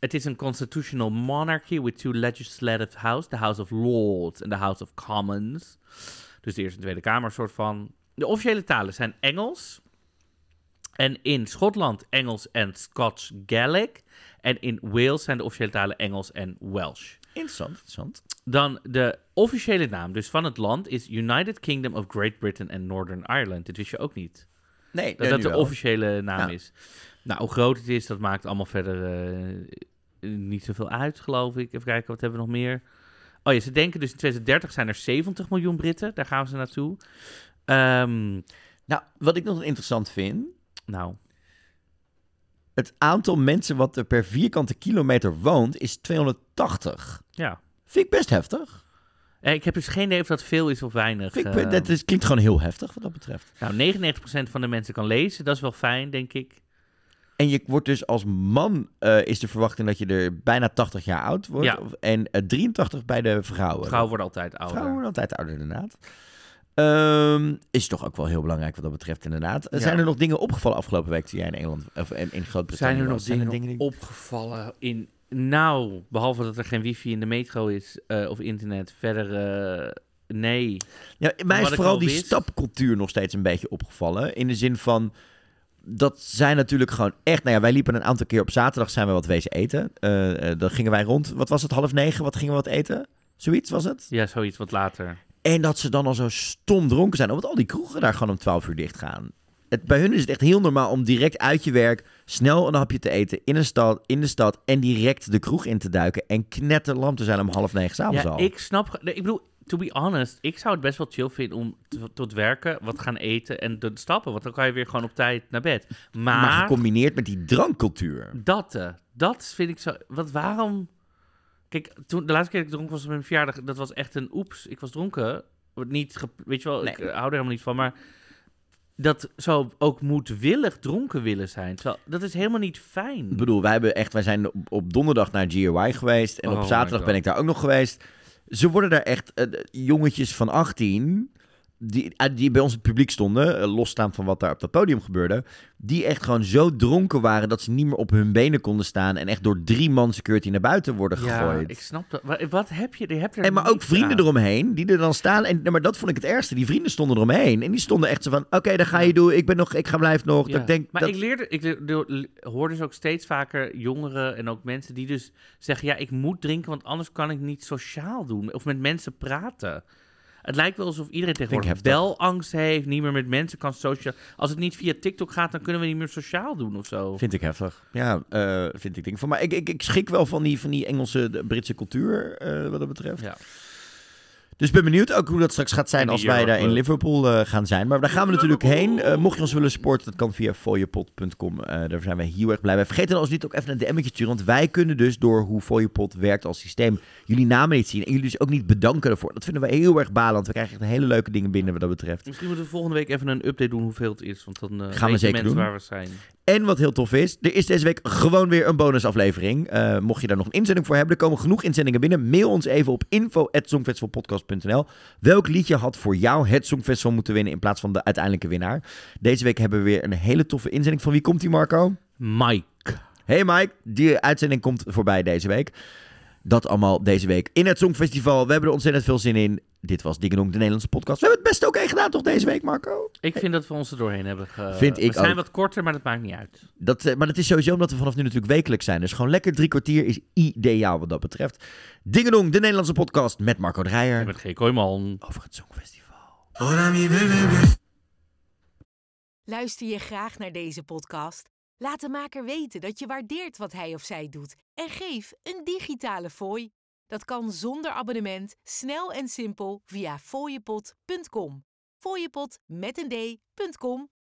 Het is een constitutional monarchy with 2 legislative houses. The House of Lords en the House of Commons. Dus de Eerste en Tweede Kamer soort van. De officiële talen zijn Engels. En in Schotland Engels en Scots Gaelic. En in Wales zijn de officiële talen Engels en Welsh. Interessant. Dan de officiële naam dus van het land is United Kingdom of Great Britain en Northern Ireland. Dit wist je ook niet. Nee, dat de officiële naam is. Nou, hoe groot het is, dat maakt allemaal verder niet zoveel uit, geloof ik. Even kijken, wat hebben we nog meer? Oh ja, ze denken dus in 2030 zijn er 70 miljoen Britten. Daar gaan ze naartoe. Nou, wat ik nog interessant vind... Nou, het aantal mensen wat er per vierkante kilometer woont is 280. Ja. Vind ik best heftig. Ik heb dus geen idee of dat veel is of weinig. Dat klinkt gewoon heel heftig wat dat betreft. Nou, 99% van de mensen kan lezen. Dat is wel fijn, denk ik. En je wordt dus als man, is de verwachting dat je er bijna 80 jaar oud wordt. Ja. En 83 bij de vrouwen. Vrouwen worden altijd ouder. Inderdaad. Is toch ook wel heel belangrijk wat dat betreft, inderdaad. Ja. Zijn er nog dingen opgevallen afgelopen week toen jij in Engeland of in Groot-Brittannië opgevallen in... Nou, behalve dat er geen wifi in de metro is of internet, verder... nee. Ja, mij is vooral die stapcultuur nog steeds een beetje opgevallen. In de zin van... Dat zijn natuurlijk gewoon echt... Nou ja, wij liepen een aantal keer op zaterdag zijn we wat wezen eten. Dan gingen wij rond... Wat was het, 20:30? Wat gingen we wat eten? Zoiets was het? Ja, zoiets wat later. En dat ze dan al zo stom dronken zijn. Omdat al die kroegen daar gewoon om 12:00 dicht gaan. Bij hun is het echt heel normaal om direct uit je werk... snel een hapje te eten in de stad... en direct de kroeg in te duiken... en knetterlam te zijn om 20:30 s'avonds al. Ja, ik snap... Ik bedoel, to be honest... ik zou het best wel chill vinden om tot werken... wat gaan eten en te stappen. Want dan kan je weer gewoon op tijd naar bed. Maar gecombineerd met die drankcultuur. Dat vind ik zo... Want waarom... Kijk, toen, de laatste keer dat ik dronk was op mijn verjaardag... dat was echt een oeps, ik was dronken. Weet je wel, nee. Ik hou er helemaal niet van. Maar dat zou ook moedwillig dronken willen zijn. Dat is helemaal niet fijn. Ik bedoel, wij zijn op donderdag naar GRY geweest... en op zaterdag ben ik daar ook nog geweest. Ze worden daar echt jongetjes van 18... die bij ons het publiek stonden, losstaan van wat daar op dat podium gebeurde, die echt gewoon zo dronken waren dat ze niet meer op hun benen konden staan en echt door 3 man security naar buiten worden gegooid. Ja, ik snap dat. Wat heb je? Maar ook vrienden eromheen, die er dan staan. Maar dat vond ik het ergste. Die vrienden stonden eromheen en die stonden echt zo van, oké, dat ga je doen. Ik blijf nog. Ja. Ik hoor dus ook steeds vaker jongeren en ook mensen die dus zeggen, ja, ik moet drinken, want anders kan ik niet sociaal doen of met mensen praten. Het lijkt wel alsof iedereen tegenwoordig belangst heeft, niet meer met mensen kan sociaal. Als het niet via TikTok gaat, dan kunnen we niet meer sociaal doen of zo. Vind ik heftig. Ja, vind ik ding van. Maar ik schrik wel van die Engelse, de Britse cultuur, wat dat betreft. Ja. Dus ik ben benieuwd ook hoe dat straks gaat zijn als wij daar in Liverpool gaan zijn. Maar daar gaan we natuurlijk heen. Mocht je ons willen supporten, dat kan via foliepot.com. Daar zijn wij heel erg blij bij. Vergeet dan als niet ook even een DM'tje te sturen. Want wij kunnen dus door hoe Foliepot werkt als systeem jullie namen niet zien. En jullie dus ook niet bedanken daarvoor. Dat vinden wij heel erg balend. We krijgen echt hele leuke dingen binnen wat dat betreft. Misschien moeten we volgende week even een update doen hoeveel het is. Want dan gaan we zeker doen. Waar we zijn. En wat heel tof is, er is deze week gewoon weer een bonusaflevering. Mocht je daar nog een inzending voor hebben, er komen genoeg inzendingen binnen. Mail ons even op info@songfestivalpodcast.nl. Welk liedje had voor jou het Songfestival moeten winnen in plaats van de uiteindelijke winnaar? Deze week hebben we weer een hele toffe inzending. Van wie komt die, Marco? Mike. Hey Mike, die uitzending komt voorbij deze week. Dat allemaal deze week in het Songfestival. We hebben er ontzettend veel zin in. Dit was Ding en Dong, de Nederlandse podcast. We hebben het best oké gedaan toch deze week, Marco? Ik vind dat we ons er doorheen hebben. We zijn wat korter, maar dat maakt niet uit. Maar dat is sowieso omdat we vanaf nu natuurlijk wekelijks zijn. Dus gewoon lekker 3 kwartier is ideaal wat dat betreft. Ding en Dong, de Nederlandse podcast met Marco Dreijer. En met Gea Kooijman. Over het Songfestival. Luister je graag naar deze podcast? Laat de maker weten dat je waardeert wat hij of zij doet. En geef een digitale fooi. Dat kan zonder abonnement, snel en simpel via foliepot.com. Foliepot met een d.com.